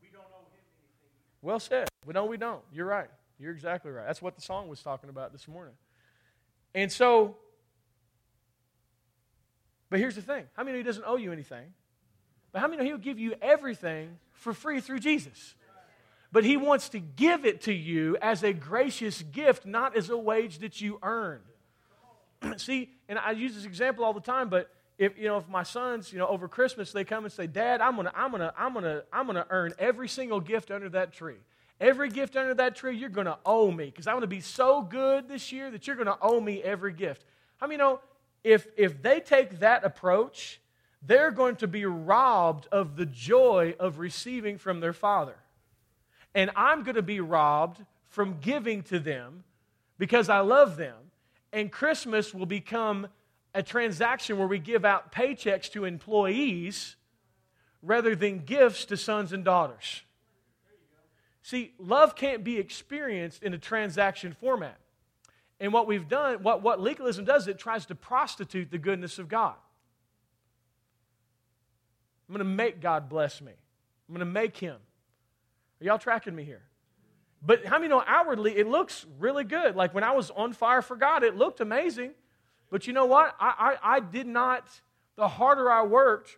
We don't owe him anything. Well said. No, we don't. You're right. You're exactly right. That's what the song was talking about this morning. And so... but here's the thing. How many know he doesn't owe you anything? But how many know he'll give you everything for free through Jesus? But he wants to give it to you as a gracious gift, not as a wage that you earn. See, and I use this example all the time, but if my sons, over Christmas they come and say, "Dad, I'm gonna earn every single gift under that tree. Every gift under that tree, you're gonna owe me, because I'm gonna be so good this year that you're gonna owe me every gift." How many know? If they take that approach, they're going to be robbed of the joy of receiving from their Father. And I'm going to be robbed from giving to them because I love them. And Christmas will become a transaction where we give out paychecks to employees rather than gifts to sons and daughters. See, love can't be experienced in a transaction format. And what we've done, what legalism does, it tries to prostitute the goodness of God. I'm going to make God bless me. I'm going to make him. Are y'all tracking me here? But how many know outwardly it looks really good? Like when I was on fire for God, it looked amazing. But you know what? I did not, the harder I worked,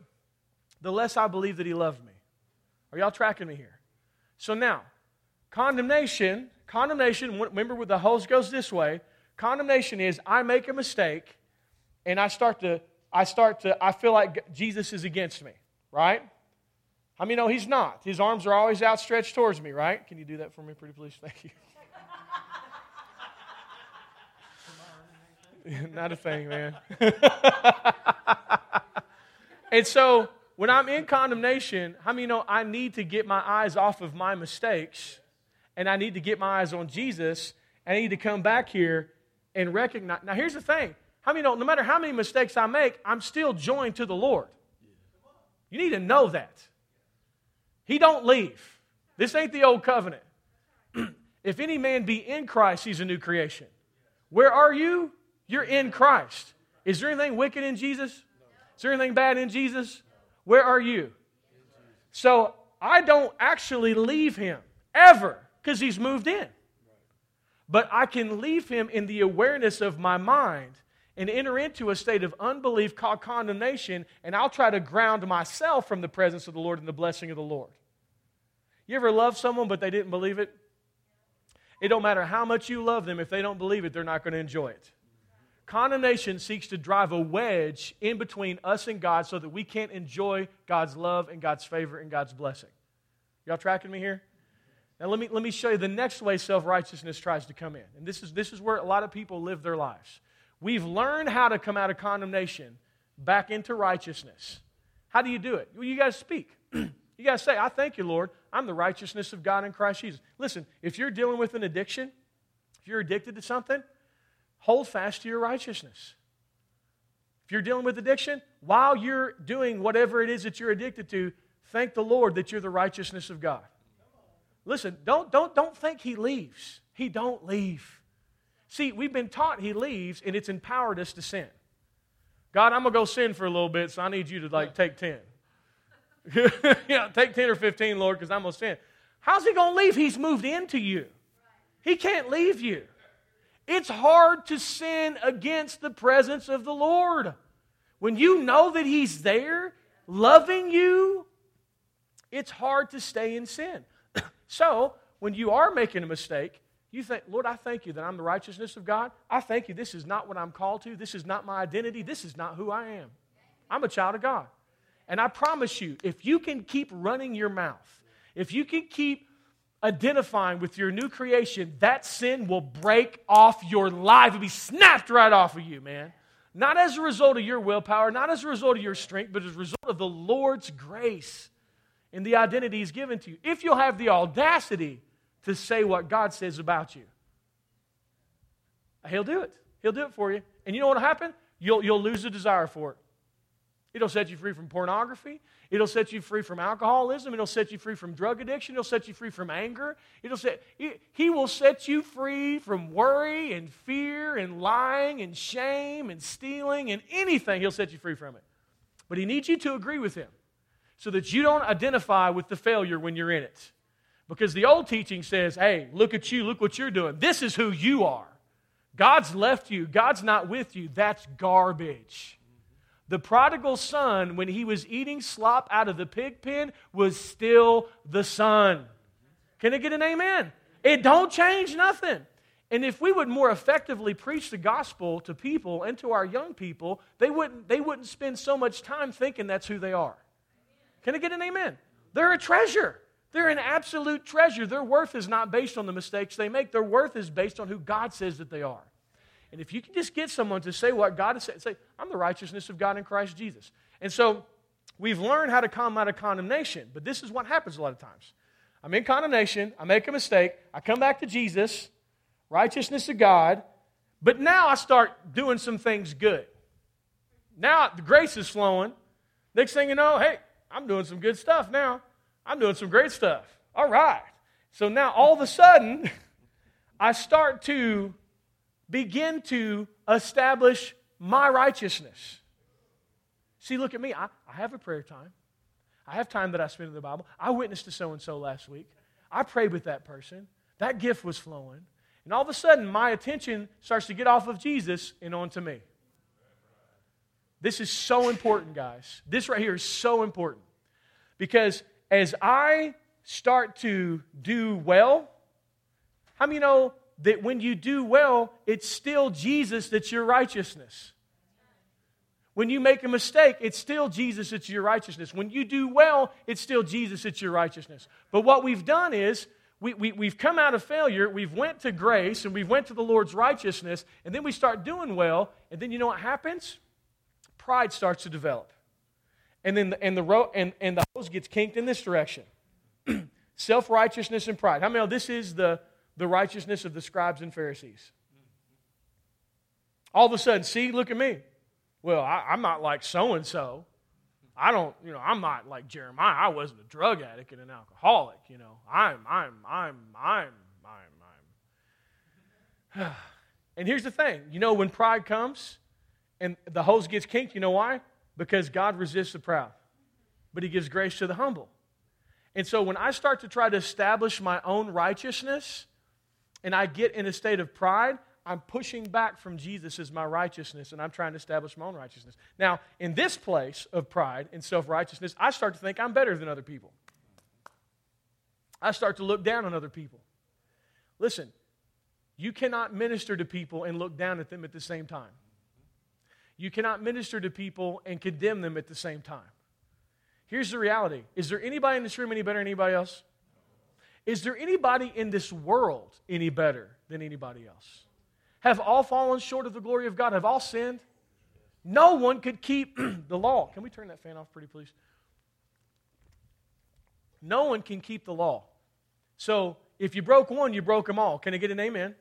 the less I believed that He loved me. Are y'all tracking me here? So now, condemnation, remember when the hose goes this way, condemnation is I make a mistake and I feel like Jesus is against me, right? I mean, no, He's not. His arms are always outstretched towards me, right? Can you do that for me, pretty please? Thank you. Not a thing, man. And so when I'm in condemnation, how many know I need to get my eyes off of my mistakes and I need to get my eyes on Jesus and I need to come back here and recognize. Now, here's the thing. How many know no matter how many mistakes I make, I'm still joined to the Lord. You need to know that. He don't leave. This ain't the old covenant. If any man be in Christ, he's a new creation. Where are you? You're in Christ. Is there anything wicked in Jesus? Is there anything bad in Jesus? Where are you? So I don't actually leave Him ever because He's moved in. But I can leave Him in the awareness of my mind and enter into a state of unbelief called condemnation, and I'll try to ground myself from the presence of the Lord and the blessing of the Lord. You ever love someone but they didn't believe it? It don't matter how much you love them. If they don't believe it, they're not going to enjoy it. Condemnation seeks to drive a wedge in between us and God so that we can't enjoy God's love and God's favor and God's blessing. Y'all tracking me here? Now let me show you the next way self-righteousness tries to come in. And this is where a lot of people live their lives. We've learned how to come out of condemnation back into righteousness. How do you do it? Well, you got to speak. You got to say, I thank you, Lord. I'm the righteousness of God in Christ Jesus. Listen, if you're dealing with an addiction, if you're addicted to something, hold fast to your righteousness. If you're dealing with addiction, while you're doing whatever it is that you're addicted to, thank the Lord that you're the righteousness of God. Listen, don't think He leaves. He don't leave. See, we've been taught He leaves, and it's empowered us to sin. God, I'm going to go sin for a little bit, so I need you to take 10. Take 10 or 15, Lord, because I'm going to sin. How's He going to leave? He's moved into you. He can't leave you. It's hard to sin against the presence of the Lord. When you know that He's there, loving you, it's hard to stay in sin. So, when you are making a mistake, you think, Lord, I thank you that I'm the righteousness of God. I thank you this is not what I'm called to. This is not my identity. This is not who I am. I'm a child of God. And I promise you, if you can keep running your mouth, if you can keep identifying with your new creation, that sin will break off your life. It'll be snapped right off of you, man. Not as a result of your willpower, not as a result of your strength, but as a result of the Lord's grace and the identity He's given to you. If you'll have the audacity to say what God says about you, He'll do it. He'll do it for you. And you know what will happen? You'll lose the desire for it. It'll set you free from pornography. It'll set you free from alcoholism. It'll set you free from drug addiction. It'll set you free from anger. He will set you free from worry and fear and lying and shame and stealing and anything. He'll set you free from it. But He needs you to agree with Him so that you don't identify with the failure when you're in it. Because the old teaching says, hey, look at you, look what you're doing. This is who you are. God's left you. God's not with you. That's garbage. The prodigal son, when he was eating slop out of the pig pen, was still the son. Can I get an amen? It don't change nothing. And if we would more effectively preach the gospel to people and to our young people, they wouldn't spend so much time thinking that's who they are. Can I get an amen? They're a treasure. They're an absolute treasure. Their worth is not based on the mistakes they make. Their worth is based on who God says that they are. And if you can just get someone to say what God has said, say, I'm the righteousness of God in Christ Jesus. And so we've learned how to come out of condemnation, but this is what happens a lot of times. I'm in condemnation, I make a mistake, I come back to Jesus, righteousness of God, but now I start doing some things good. Now the grace is flowing. Next thing you know, hey, I'm doing some good stuff now. I'm doing some great stuff. All right. So now all of a sudden, I start to begin to establish my righteousness. See, look at me. I have a prayer time. I have time that I spend in the Bible. I witnessed to so-and-so last week. I prayed with that person. That gift was flowing. And all of a sudden, my attention starts to get off of Jesus and onto me. This is so important, guys. This right here is so important. Because as I start to do well, how many know that when you do well, it's still Jesus that's your righteousness? When you make a mistake, it's still Jesus that's your righteousness. When you do well, it's still Jesus that's your righteousness. But what we've done is we've come out of failure, we've went to grace, and we've went to the Lord's righteousness, and then we start doing well, and then you know what happens? Pride starts to develop. And then the hose gets kinked in this direction. Self-righteousness and pride. How many know this is the righteousness of the scribes and Pharisees? All of a sudden, see, look at me. Well, I'm not like so-and-so. I'm not like Jeremiah. I wasn't a drug addict and an alcoholic, I'm. And here's the thing. When pride comes and the hose gets kinked, you know why? Because God resists the proud, but He gives grace to the humble. And so when I start to try to establish my own righteousness and I get in a state of pride, I'm pushing back from Jesus as my righteousness, and I'm trying to establish my own righteousness. Now, in this place of pride and self-righteousness, I start to think I'm better than other people. I start to look down on other people. Listen, you cannot minister to people and look down at them at the same time. You cannot minister to people and condemn them at the same time. Here's the reality. Is there anybody in this room any better than anybody else? Is there anybody in this world any better than anybody else? Have all fallen short of the glory of God? Have all sinned? No one could keep the law. Can we turn that fan off pretty please? No one can keep the law. So if you broke one, you broke them all. Can I get an amen?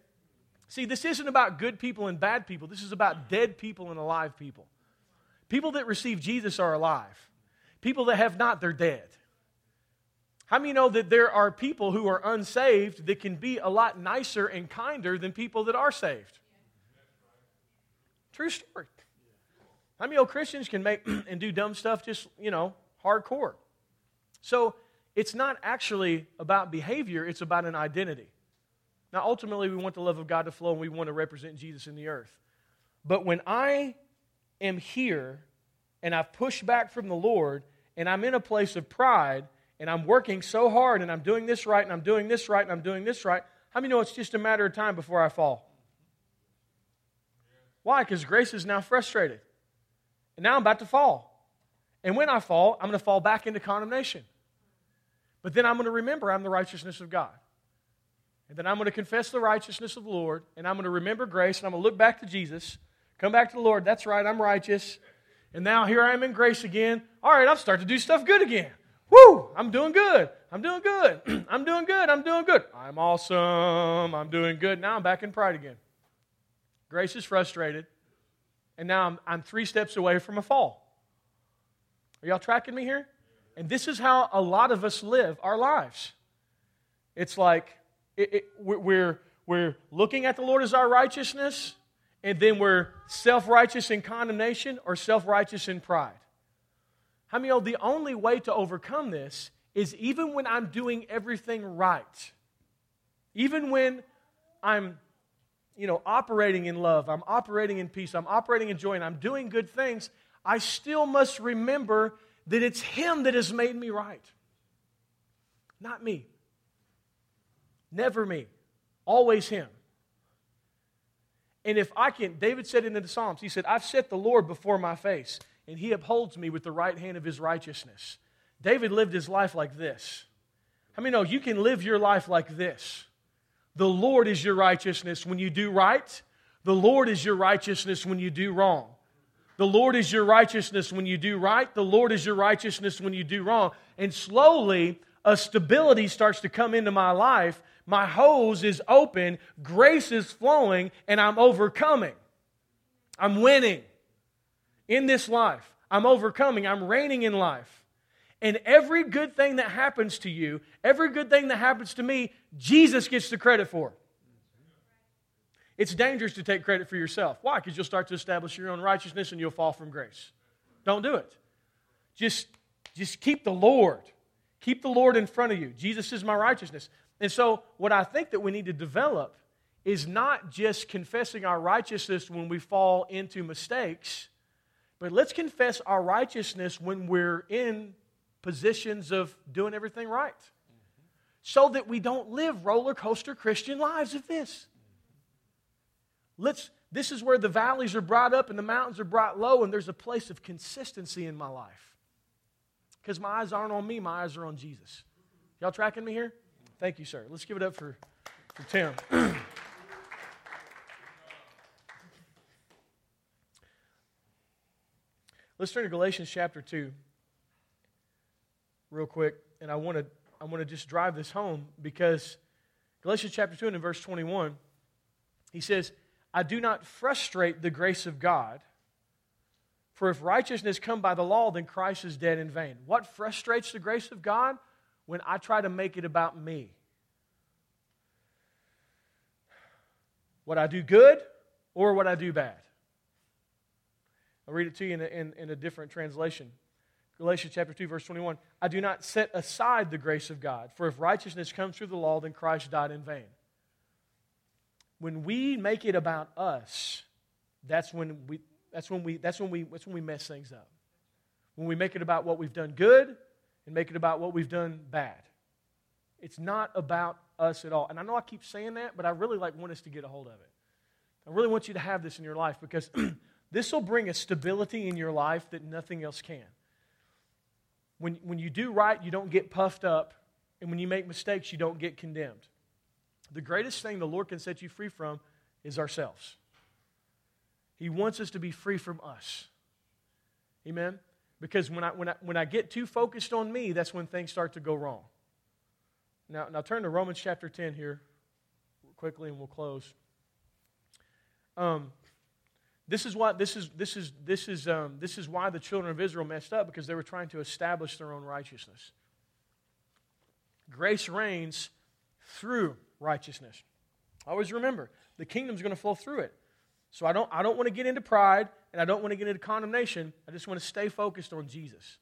See, this isn't about good people and bad people. This is about dead people and alive people. People that receive Jesus are alive. People that have not, they're dead. How many know that there are people who are unsaved that can be a lot nicer and kinder than people that are saved? True story. How many old Christians can make and do dumb stuff just, hardcore? So it's not actually about behavior, it's about an identity. Now, ultimately, we want the love of God to flow and we want to represent Jesus in the earth. But when I am here and I've pushed back from the Lord and I'm in a place of pride, and I'm working so hard, and I'm doing this right, and I'm doing this right, and I'm doing this right. How many know it's just a matter of time before I fall? Why? Because grace is now frustrated. And now I'm about to fall. And when I fall, I'm going to fall back into condemnation. But then I'm going to remember I'm the righteousness of God. And then I'm going to confess the righteousness of the Lord, and I'm going to remember grace, and I'm going to look back to Jesus, come back to the Lord. That's right, I'm righteous. And now here I am in grace again. All right, I'll start to do stuff good again. Woo! I'm doing good. I'm doing good. I'm doing good. I'm doing good. I'm awesome. I'm doing good. Now I'm back in pride again. Grace is frustrated. And now I'm 3 steps away from a fall. Are y'all tracking me here? And this is how a lot of us live our lives. It's like we're looking at the Lord as our righteousness, and then we're self-righteous in condemnation or self-righteous in pride. How many know the only way to overcome this is even when I'm doing everything right, even when I'm, operating in love, I'm operating in peace, I'm operating in joy, and I'm doing good things, I still must remember that it's Him that has made me right. Not me. Never me. Always Him. And if I can, David said in the Psalms, he said, I've set the Lord before my face, and He upholds me with the right hand of His righteousness. David lived his life like this. How many know you can live your life like this? The Lord is your righteousness when you do right. The Lord is your righteousness when you do wrong. The Lord is your righteousness when you do right. The Lord is your righteousness when you do wrong. And slowly, a stability starts to come into my life. My hose is open, grace is flowing, and I'm overcoming. I'm winning. In this life, I'm overcoming, I'm reigning in life. And every good thing that happens to you, every good thing that happens to me, Jesus gets the credit for. It's dangerous to take credit for yourself. Why? Because you'll start to establish your own righteousness and you'll fall from grace. Don't do it. Just keep the Lord. Keep the Lord in front of you. Jesus is my righteousness. And so what I think that we need to develop is not just confessing our righteousness when we fall into mistakes, but let's confess our righteousness when we're in positions of doing everything right, so that we don't live roller coaster Christian lives of this. This is where the valleys are brought up and the mountains are brought low, and there's a place of consistency in my life. Because my eyes aren't on me, my eyes are on Jesus. Y'all tracking me here? Thank you, sir. Let's give it up for Tim. Let's turn to Galatians chapter 2 real quick, and I want to just drive this home, because Galatians chapter 2 and in verse 21, he says, I do not frustrate the grace of God, for if righteousness come by the law, then Christ is dead in vain. What frustrates the grace of God? When I try to make it about me. What I do good or what I do bad? I'll read it to you in a different translation. Galatians chapter 2, verse 21. I do not set aside the grace of God, for if righteousness comes through the law, then Christ died in vain. When we make it about us, that's when we mess things up. When we make it about what we've done good and make it about what we've done bad. It's not about us at all. And I know I keep saying that, but I really want us to get a hold of it. I really want you to have this in your life, because this will bring a stability in your life that nothing else can. When you do right, you don't get puffed up. And when you make mistakes, you don't get condemned. The greatest thing the Lord can set you free from is ourselves. He wants us to be free from us. Amen? Because when I get too focused on me, that's when things start to go wrong. Now turn to Romans chapter 10 here quickly, and we'll close. This is why the children of Israel messed up, because they were trying to establish their own righteousness. Grace reigns through righteousness. Always remember, the kingdom's going to flow through it. So I don't want to get into pride, and I don't want to get into condemnation. I just want to stay focused on Jesus.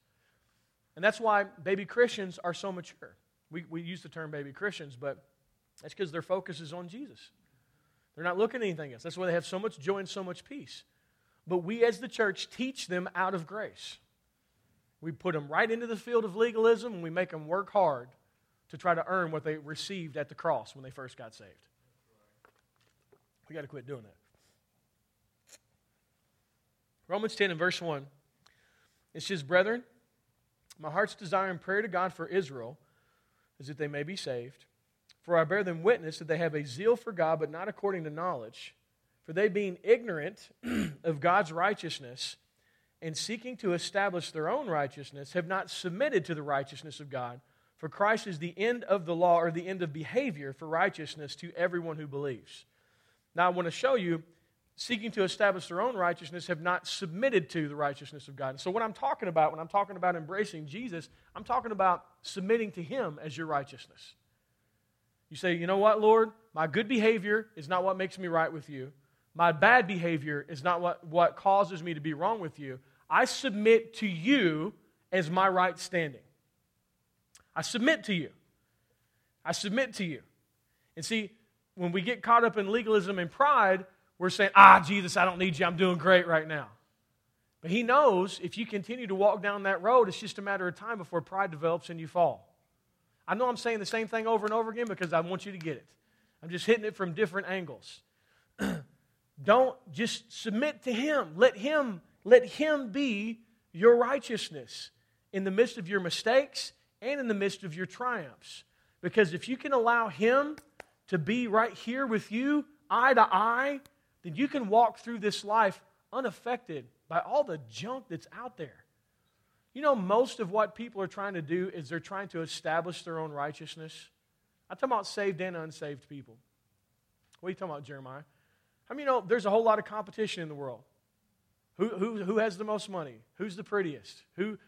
And that's why baby Christians are so mature. We use the term baby Christians, but that's because their focus is on Jesus. They're not looking at anything else. That's why they have so much joy and so much peace. But we as the church teach them out of grace. We put them right into the field of legalism, and we make them work hard to try to earn what they received at the cross when they first got saved. We got to quit doing that. Romans 10 and verse 1. It says, Brethren, my heart's desire and prayer to God for Israel is that they may be saved. For I bear them witness that they have a zeal for God, but not according to knowledge. For they, being ignorant of God's righteousness and seeking to establish their own righteousness, have not submitted to the righteousness of God. For Christ is the end of the law, or the end of behavior for righteousness to everyone who believes. Now I want to show you, seeking to establish their own righteousness, have not submitted to the righteousness of God. And so what I'm talking about, when I'm talking about embracing Jesus, I'm talking about submitting to Him as your righteousness. You say, you know what, Lord? My good behavior is not what makes me right with you. My bad behavior is not what causes me to be wrong with you. I submit to you as my right standing. I submit to you. I submit to you. And see, when we get caught up in legalism and pride, we're saying, Jesus, I don't need you. I'm doing great right now. But He knows if you continue to walk down that road, it's just a matter of time before pride develops and you fall. I know I'm saying the same thing over and over again because I want you to get it. I'm just hitting it from different angles. Don't just submit to Him. Let Him be your righteousness in the midst of your mistakes and in the midst of your triumphs. Because if you can allow Him to be right here with you, eye to eye, then you can walk through this life unaffected by all the junk that's out there. You know, most of what people are trying to do is they're trying to establish their own righteousness. I'm talking about saved and unsaved people. What are you talking about, Jeremiah? I mean, you know, there's a whole lot of competition in the world. Who has the most money? Who's the prettiest?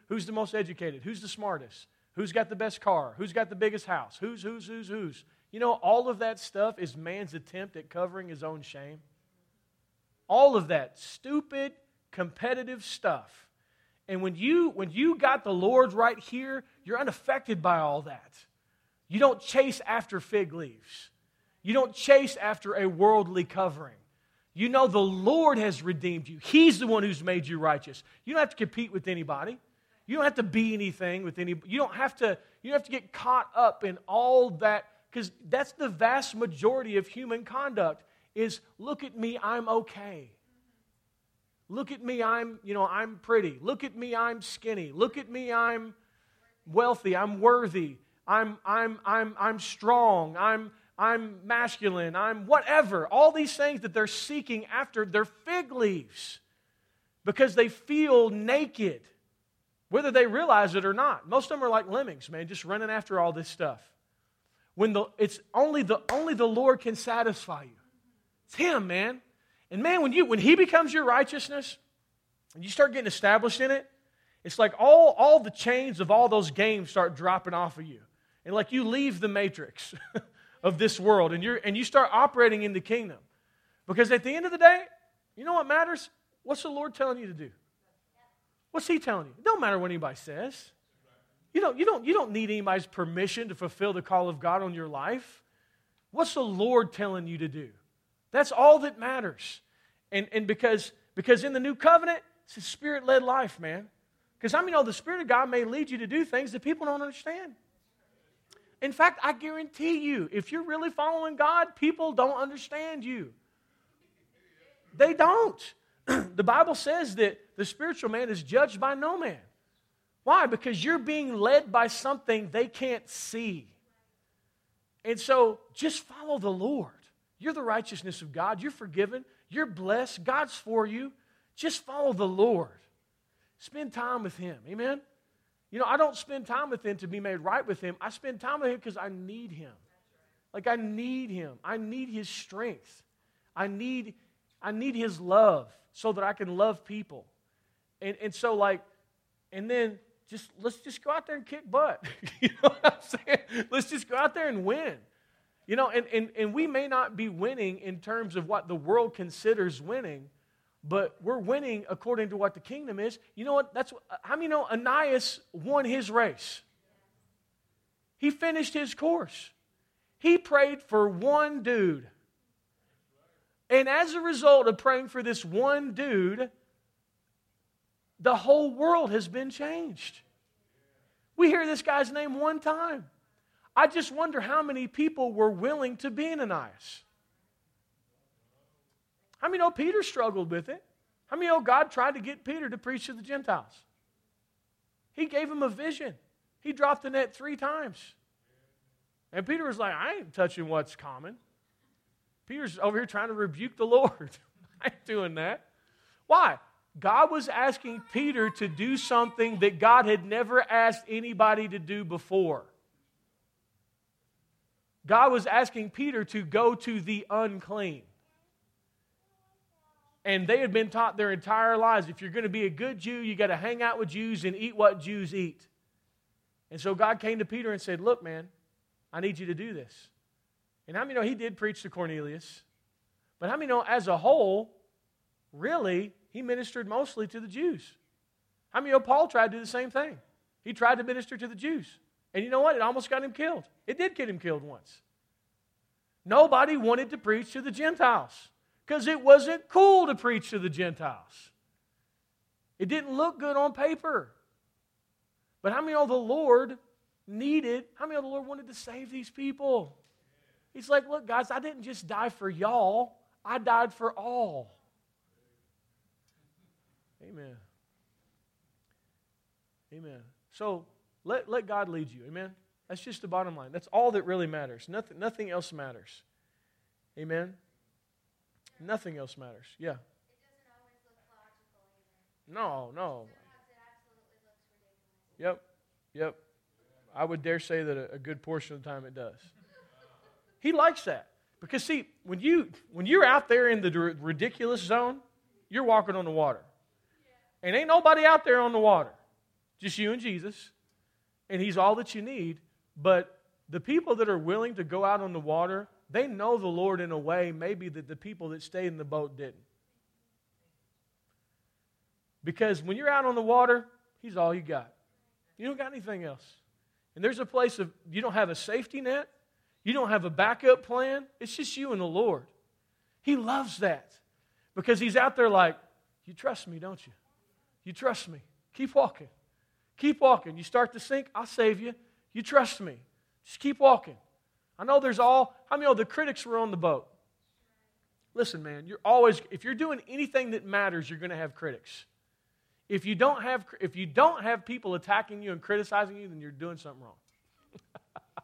Who's the most educated? Who's the smartest? Who's got the best car? Who's got the biggest house? Who's? You know, all of that stuff is man's attempt at covering his own shame. All of that stupid, competitive stuff. And when you got the Lord right here, you're unaffected by all that. You don't chase after fig leaves. You don't chase after a worldly covering. You know the Lord has redeemed you. He's the one who's made you righteous. You don't have to compete with anybody. You don't have to be anything with anybody. You don't have to get caught up in all that, because that's the vast majority of human conduct is, look at me, I'm okay. Look at me, I'm pretty. Look at me, I'm skinny. Look at me, I'm wealthy. I'm worthy. I'm strong. I'm masculine. I'm whatever. All these things that they're seeking after, they're fig leaves because they feel naked, whether they realize it or not. Most of them are like lemmings, man, just running after all this stuff. When it's only the Lord can satisfy you. It's Him, man. And man, when He becomes your righteousness, and you start getting established in it, it's like all the chains of all those games start dropping off of you. And like you leave the matrix of this world, and you start operating in the kingdom. Because at the end of the day, you know what matters? What's the Lord telling you to do? What's He telling you? It don't matter what anybody says. You don't need anybody's permission to fulfill the call of God on your life. What's the Lord telling you to do? That's all that matters. And because in the new covenant, it's a spirit-led life, man. Because the Spirit of God may lead you to do things that people don't understand. In fact, I guarantee you, if you're really following God, people don't understand you. They don't. The Bible says that the spiritual man is judged by no man. Why? Because you're being led by something they can't see. And so just follow the Lord. You're the righteousness of God. You're forgiven. You're blessed. God's for you. Just follow the Lord. Spend time with Him. Amen? I don't spend time with Him to be made right with Him. I spend time with Him because I need Him. Like, I need Him. I need His strength. I need His love so that I can love people. And then let's just go out there and kick butt. You know what I'm saying? Let's just go out there and win. And we may not be winning in terms of what the world considers winning, but we're winning according to what the kingdom is. You know what? Ananias won his race. He finished his course. He prayed for one dude. And as a result of praying for this one dude, the whole world has been changed. We hear this guy's name one time. I just wonder how many people were willing to be Ananias. How many know Peter struggled with it? How many know God tried to get Peter to preach to the Gentiles? He gave him a vision. He dropped the net 3 times. And Peter was like, I ain't touching what's common. Peter's over here trying to rebuke the Lord. I ain't doing that. Why? God was asking Peter to do something that God had never asked anybody to do before. God was asking Peter to go to the unclean. And they had been taught their entire lives, if you're going to be a good Jew, you got to hang out with Jews and eat what Jews eat. And so God came to Peter and said, look, man, I need you to do this. And how many know he did preach to Cornelius? But how many know as a whole, really, he ministered mostly to the Jews? How many know Paul tried to do the same thing? He tried to minister to the Jews. And you know what? It almost got him killed. It did get him killed once. Nobody wanted to preach to the Gentiles because it wasn't cool to preach to the Gentiles. It didn't look good on paper. But how many of the Lord needed, how many of the Lord wanted to save these people? He's like, look, guys, I didn't just die for y'all. I died for all. Amen. Amen. So, let God lead you, amen? That's just the bottom line. That's all that really matters. Nothing else matters. Amen? Yeah. Nothing else matters. Yeah. It doesn't always look logical either. No. Sometimes it absolutely looks ridiculous. Yep. I would dare say that a good portion of the time it does. He likes that. Because, see, when you're out there in the ridiculous zone, you're walking on the water. Yeah. And ain't nobody out there on the water. Just you and Jesus. And He's all that you need, but the people that are willing to go out on the water, they know the Lord in a way maybe that the people that stayed in the boat didn't. Because when you're out on the water, He's all you got. You don't got anything else. and there's a place of you don't have a safety net, you don't have a backup plan, it's just you and the Lord. He loves that because he's out there like, you trust me, don't you? You trust me. Keep walking. Keep walking. You start to sink, I'll save you. You trust me. Just keep walking. I know there's all, how many of the critics were on the boat? Listen, man, you're always, if you're doing anything that matters, you're going to have critics. If you don't have people attacking you and criticizing you, then you're doing something wrong.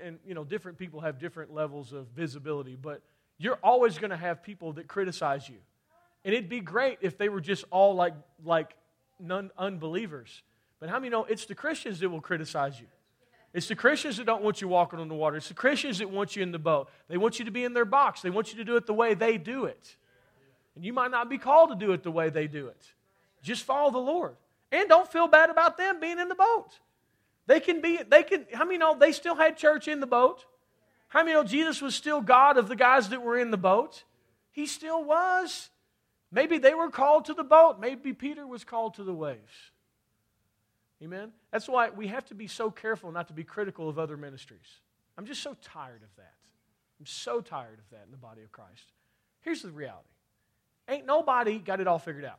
And you know, different people have different levels of visibility, but you're always going to have people that criticize you. And it'd be great if they were just all like unbelievers. But how many know it's the Christians that will criticize you? It's the Christians that don't want you walking on the water. It's the Christians that want you in the boat. They want you to be in their box. They want you to do it the way they do it. And you might not be called to do it the way they do it. Just follow the Lord. And don't feel bad about them being in the boat. How many know they still had church in the boat? How many know Jesus was still God of the guys that were in the boat? He still was. Maybe they were called to the boat. Maybe Peter was called to the waves. Amen? That's why we have to be so careful not to be critical of other ministries. I'm just so tired of that. I'm so tired of that in the body of Christ. Here's the reality. Ain't nobody got it all figured out.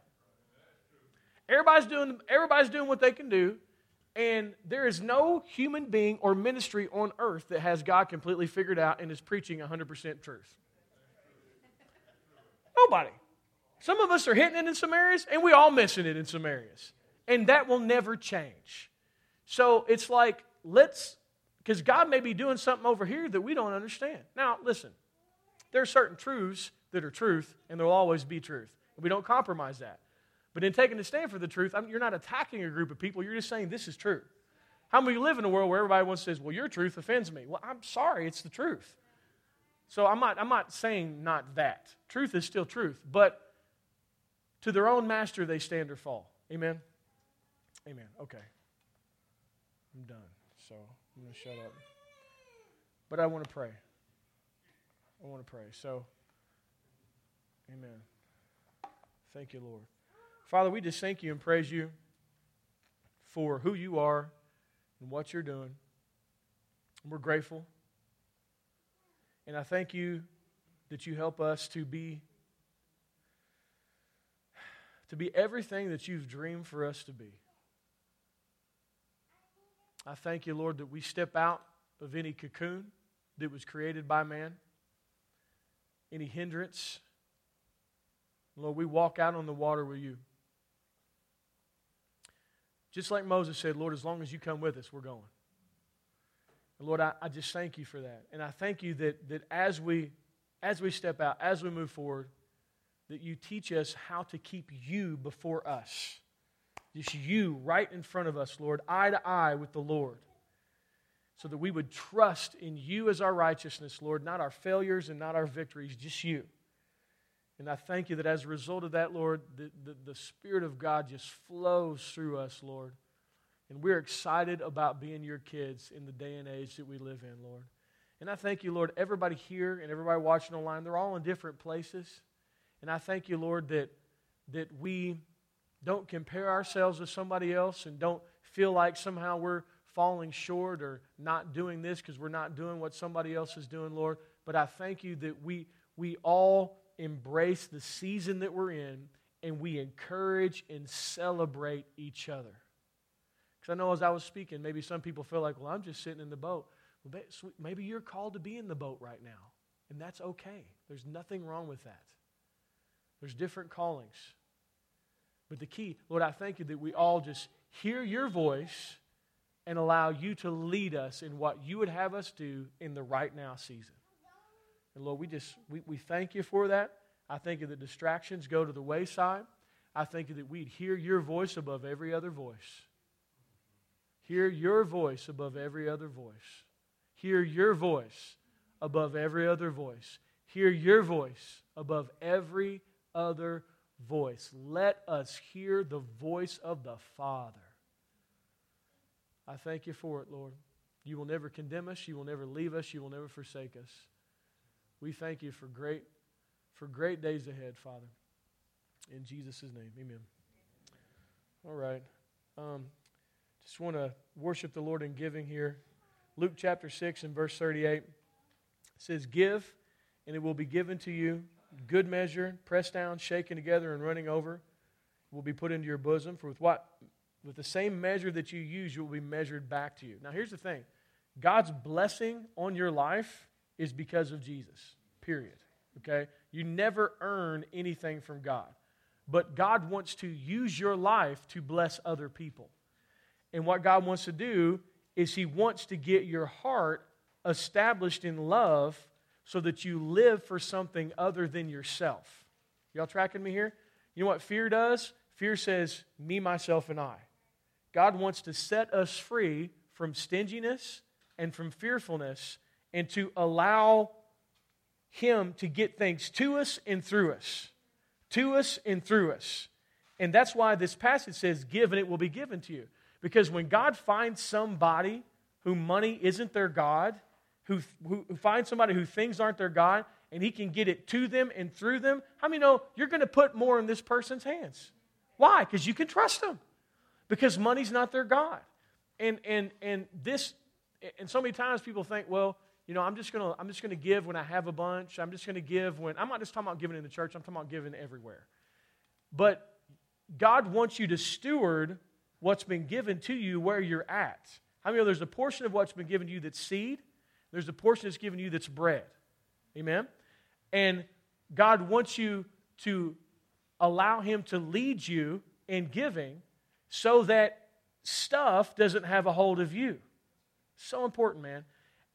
Everybody's doing what they can do. And there is no human being or ministry on earth that has God completely figured out and is preaching 100% truth. Nobody. Some of us are hitting it in some areas, and we all missing it in some areas. And that will never change. So it's like, because God may be doing something over here that we don't understand. Now, listen, there are certain truths that are truth, and there will always be truth. And we don't compromise that. But in taking a stand for the truth, you're not attacking a group of people. You're just saying, this is true. How many live in a world where everybody once says, well, your truth offends me? Well, I'm sorry, it's the truth. So I'm not saying not that. Truth is still truth. But to their own master, they stand or fall. Amen? Amen. Okay. I'm done. So I'm going to shut up. But I want to pray. So, amen. Thank you, Lord. Father, we just thank you and praise you for who you are and what you're doing. We're grateful. And I thank you that you help us to be everything that you've dreamed for us to be. I thank you, Lord, that we step out of any cocoon that was created by man, any hindrance. Lord, we walk out on the water with you. Just like Moses said, Lord, as long as you come with us, we're going. And Lord, I just thank you for that. And I thank you that as we step out, as we move forward, that you teach us how to keep you before us. Just you right in front of us, Lord, eye to eye with the Lord. So that we would trust in you as our righteousness, Lord, not our failures and not our victories, just you. And I thank you that as a result of that, Lord, the Spirit of God just flows through us, Lord. And we're excited about being your kids in the day and age that we live in, Lord. And I thank you, Lord, everybody here and everybody watching online, they're all in different places. And I thank you, Lord, that we don't compare ourselves to somebody else and don't feel like somehow we're falling short or not doing this because we're not doing what somebody else is doing, Lord. But I thank you that we all embrace the season that we're in, and we encourage and celebrate each other. Because I know as I was speaking, maybe some people feel like, well, I'm just sitting in the boat. Well, maybe you're called to be in the boat right now, and that's okay. There's nothing wrong with that. There's different callings. But the key, Lord, I thank you that we all just hear your voice and allow you to lead us in what you would have us do in the right now season. And Lord, we thank you for that. I thank you that distractions go to the wayside. I thank you that we'd hear your voice above every other voice. Hear your voice above every other voice. Hear your voice above every other voice. Hear your voice above every other voice. Let us hear the voice of the Father. I thank you for it, Lord. You will never condemn us. You will never leave us. You will never forsake us. We thank you for great days ahead, Father. In Jesus' name, amen. All right. Just want to worship the Lord in giving here. Luke chapter 6 and verse 38 says, "Give, and it will be given to you. Good measure, pressed down, shaken together, and running over, will be put into your bosom. For with the same measure that you use, you will be measured back to you." Now, here's the thing. God's blessing on your life is because of Jesus, period. Okay? You never earn anything from God. But God wants to use your life to bless other people. And what God wants to do is He wants to get your heart established in love so that you live for something other than yourself. Y'all tracking me here? You know what fear does? Fear says, me, myself, and I. God wants to set us free from stinginess and from fearfulness and to allow Him to get things to us and through us. To us and through us. And that's why this passage says, give and it will be given to you. Because when God finds somebody whom money isn't their God, who finds somebody who things aren't their God, and He can get it to them and through them, how many know you're going to put more in this person's hands? Why? Because you can trust them. Because money's not their God. And so many times people think, well, you know, I'm just gonna give when I have a bunch. I'm just gonna give when I'm not just talking about giving in the church. I'm talking about giving everywhere. But God wants you to steward what's been given to you where you're at. How many know there's a portion of what's been given to you that's seed? There's a portion that's given to you that's bread. Amen? And God wants you to allow Him to lead you in giving so that stuff doesn't have a hold of you. So important, man.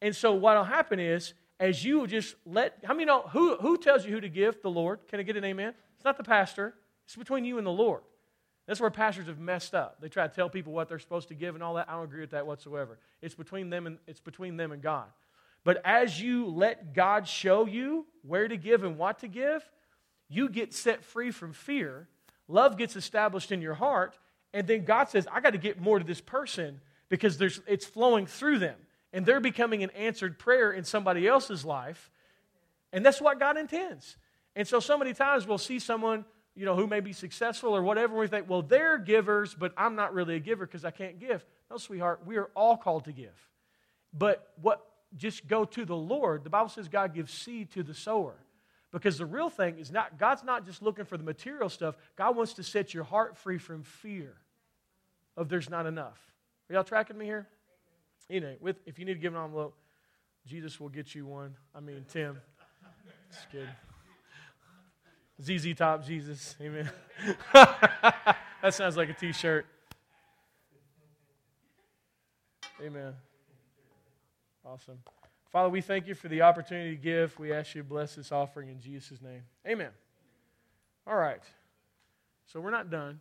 And so what will happen is, as you just let, how many know, who tells you who to give? The Lord. Can I get an amen? It's not the pastor. It's between you and the Lord. That's where pastors have messed up. They try to tell people what they're supposed to give and all that. I don't agree with that whatsoever. It's between them and God. But as you let God show you where to give and what to give, you get set free from fear. Love gets established in your heart. And then God says, I got to get more to this person because it's flowing through them. And they're becoming an answered prayer in somebody else's life. And that's what God intends. And so many times we'll see someone, you know, who may be successful or whatever, and we think, well, they're givers, but I'm not really a giver because I can't give. No, sweetheart, we are all called to give. But just go to the Lord. The Bible says God gives seed to the sower. Because the real thing is God's not just looking for the material stuff. God wants to set your heart free from fear of there's not enough. Are y'all tracking me here? You know, if you need to give an envelope, Jesus will get you one. I mean, Tim. Just kidding. Zz top Jesus. Amen. That sounds like a t-shirt. Amen. Awesome. Father, we thank You for the opportunity to give. We ask You to bless this offering in Jesus' name. Amen. All right. So we're not done.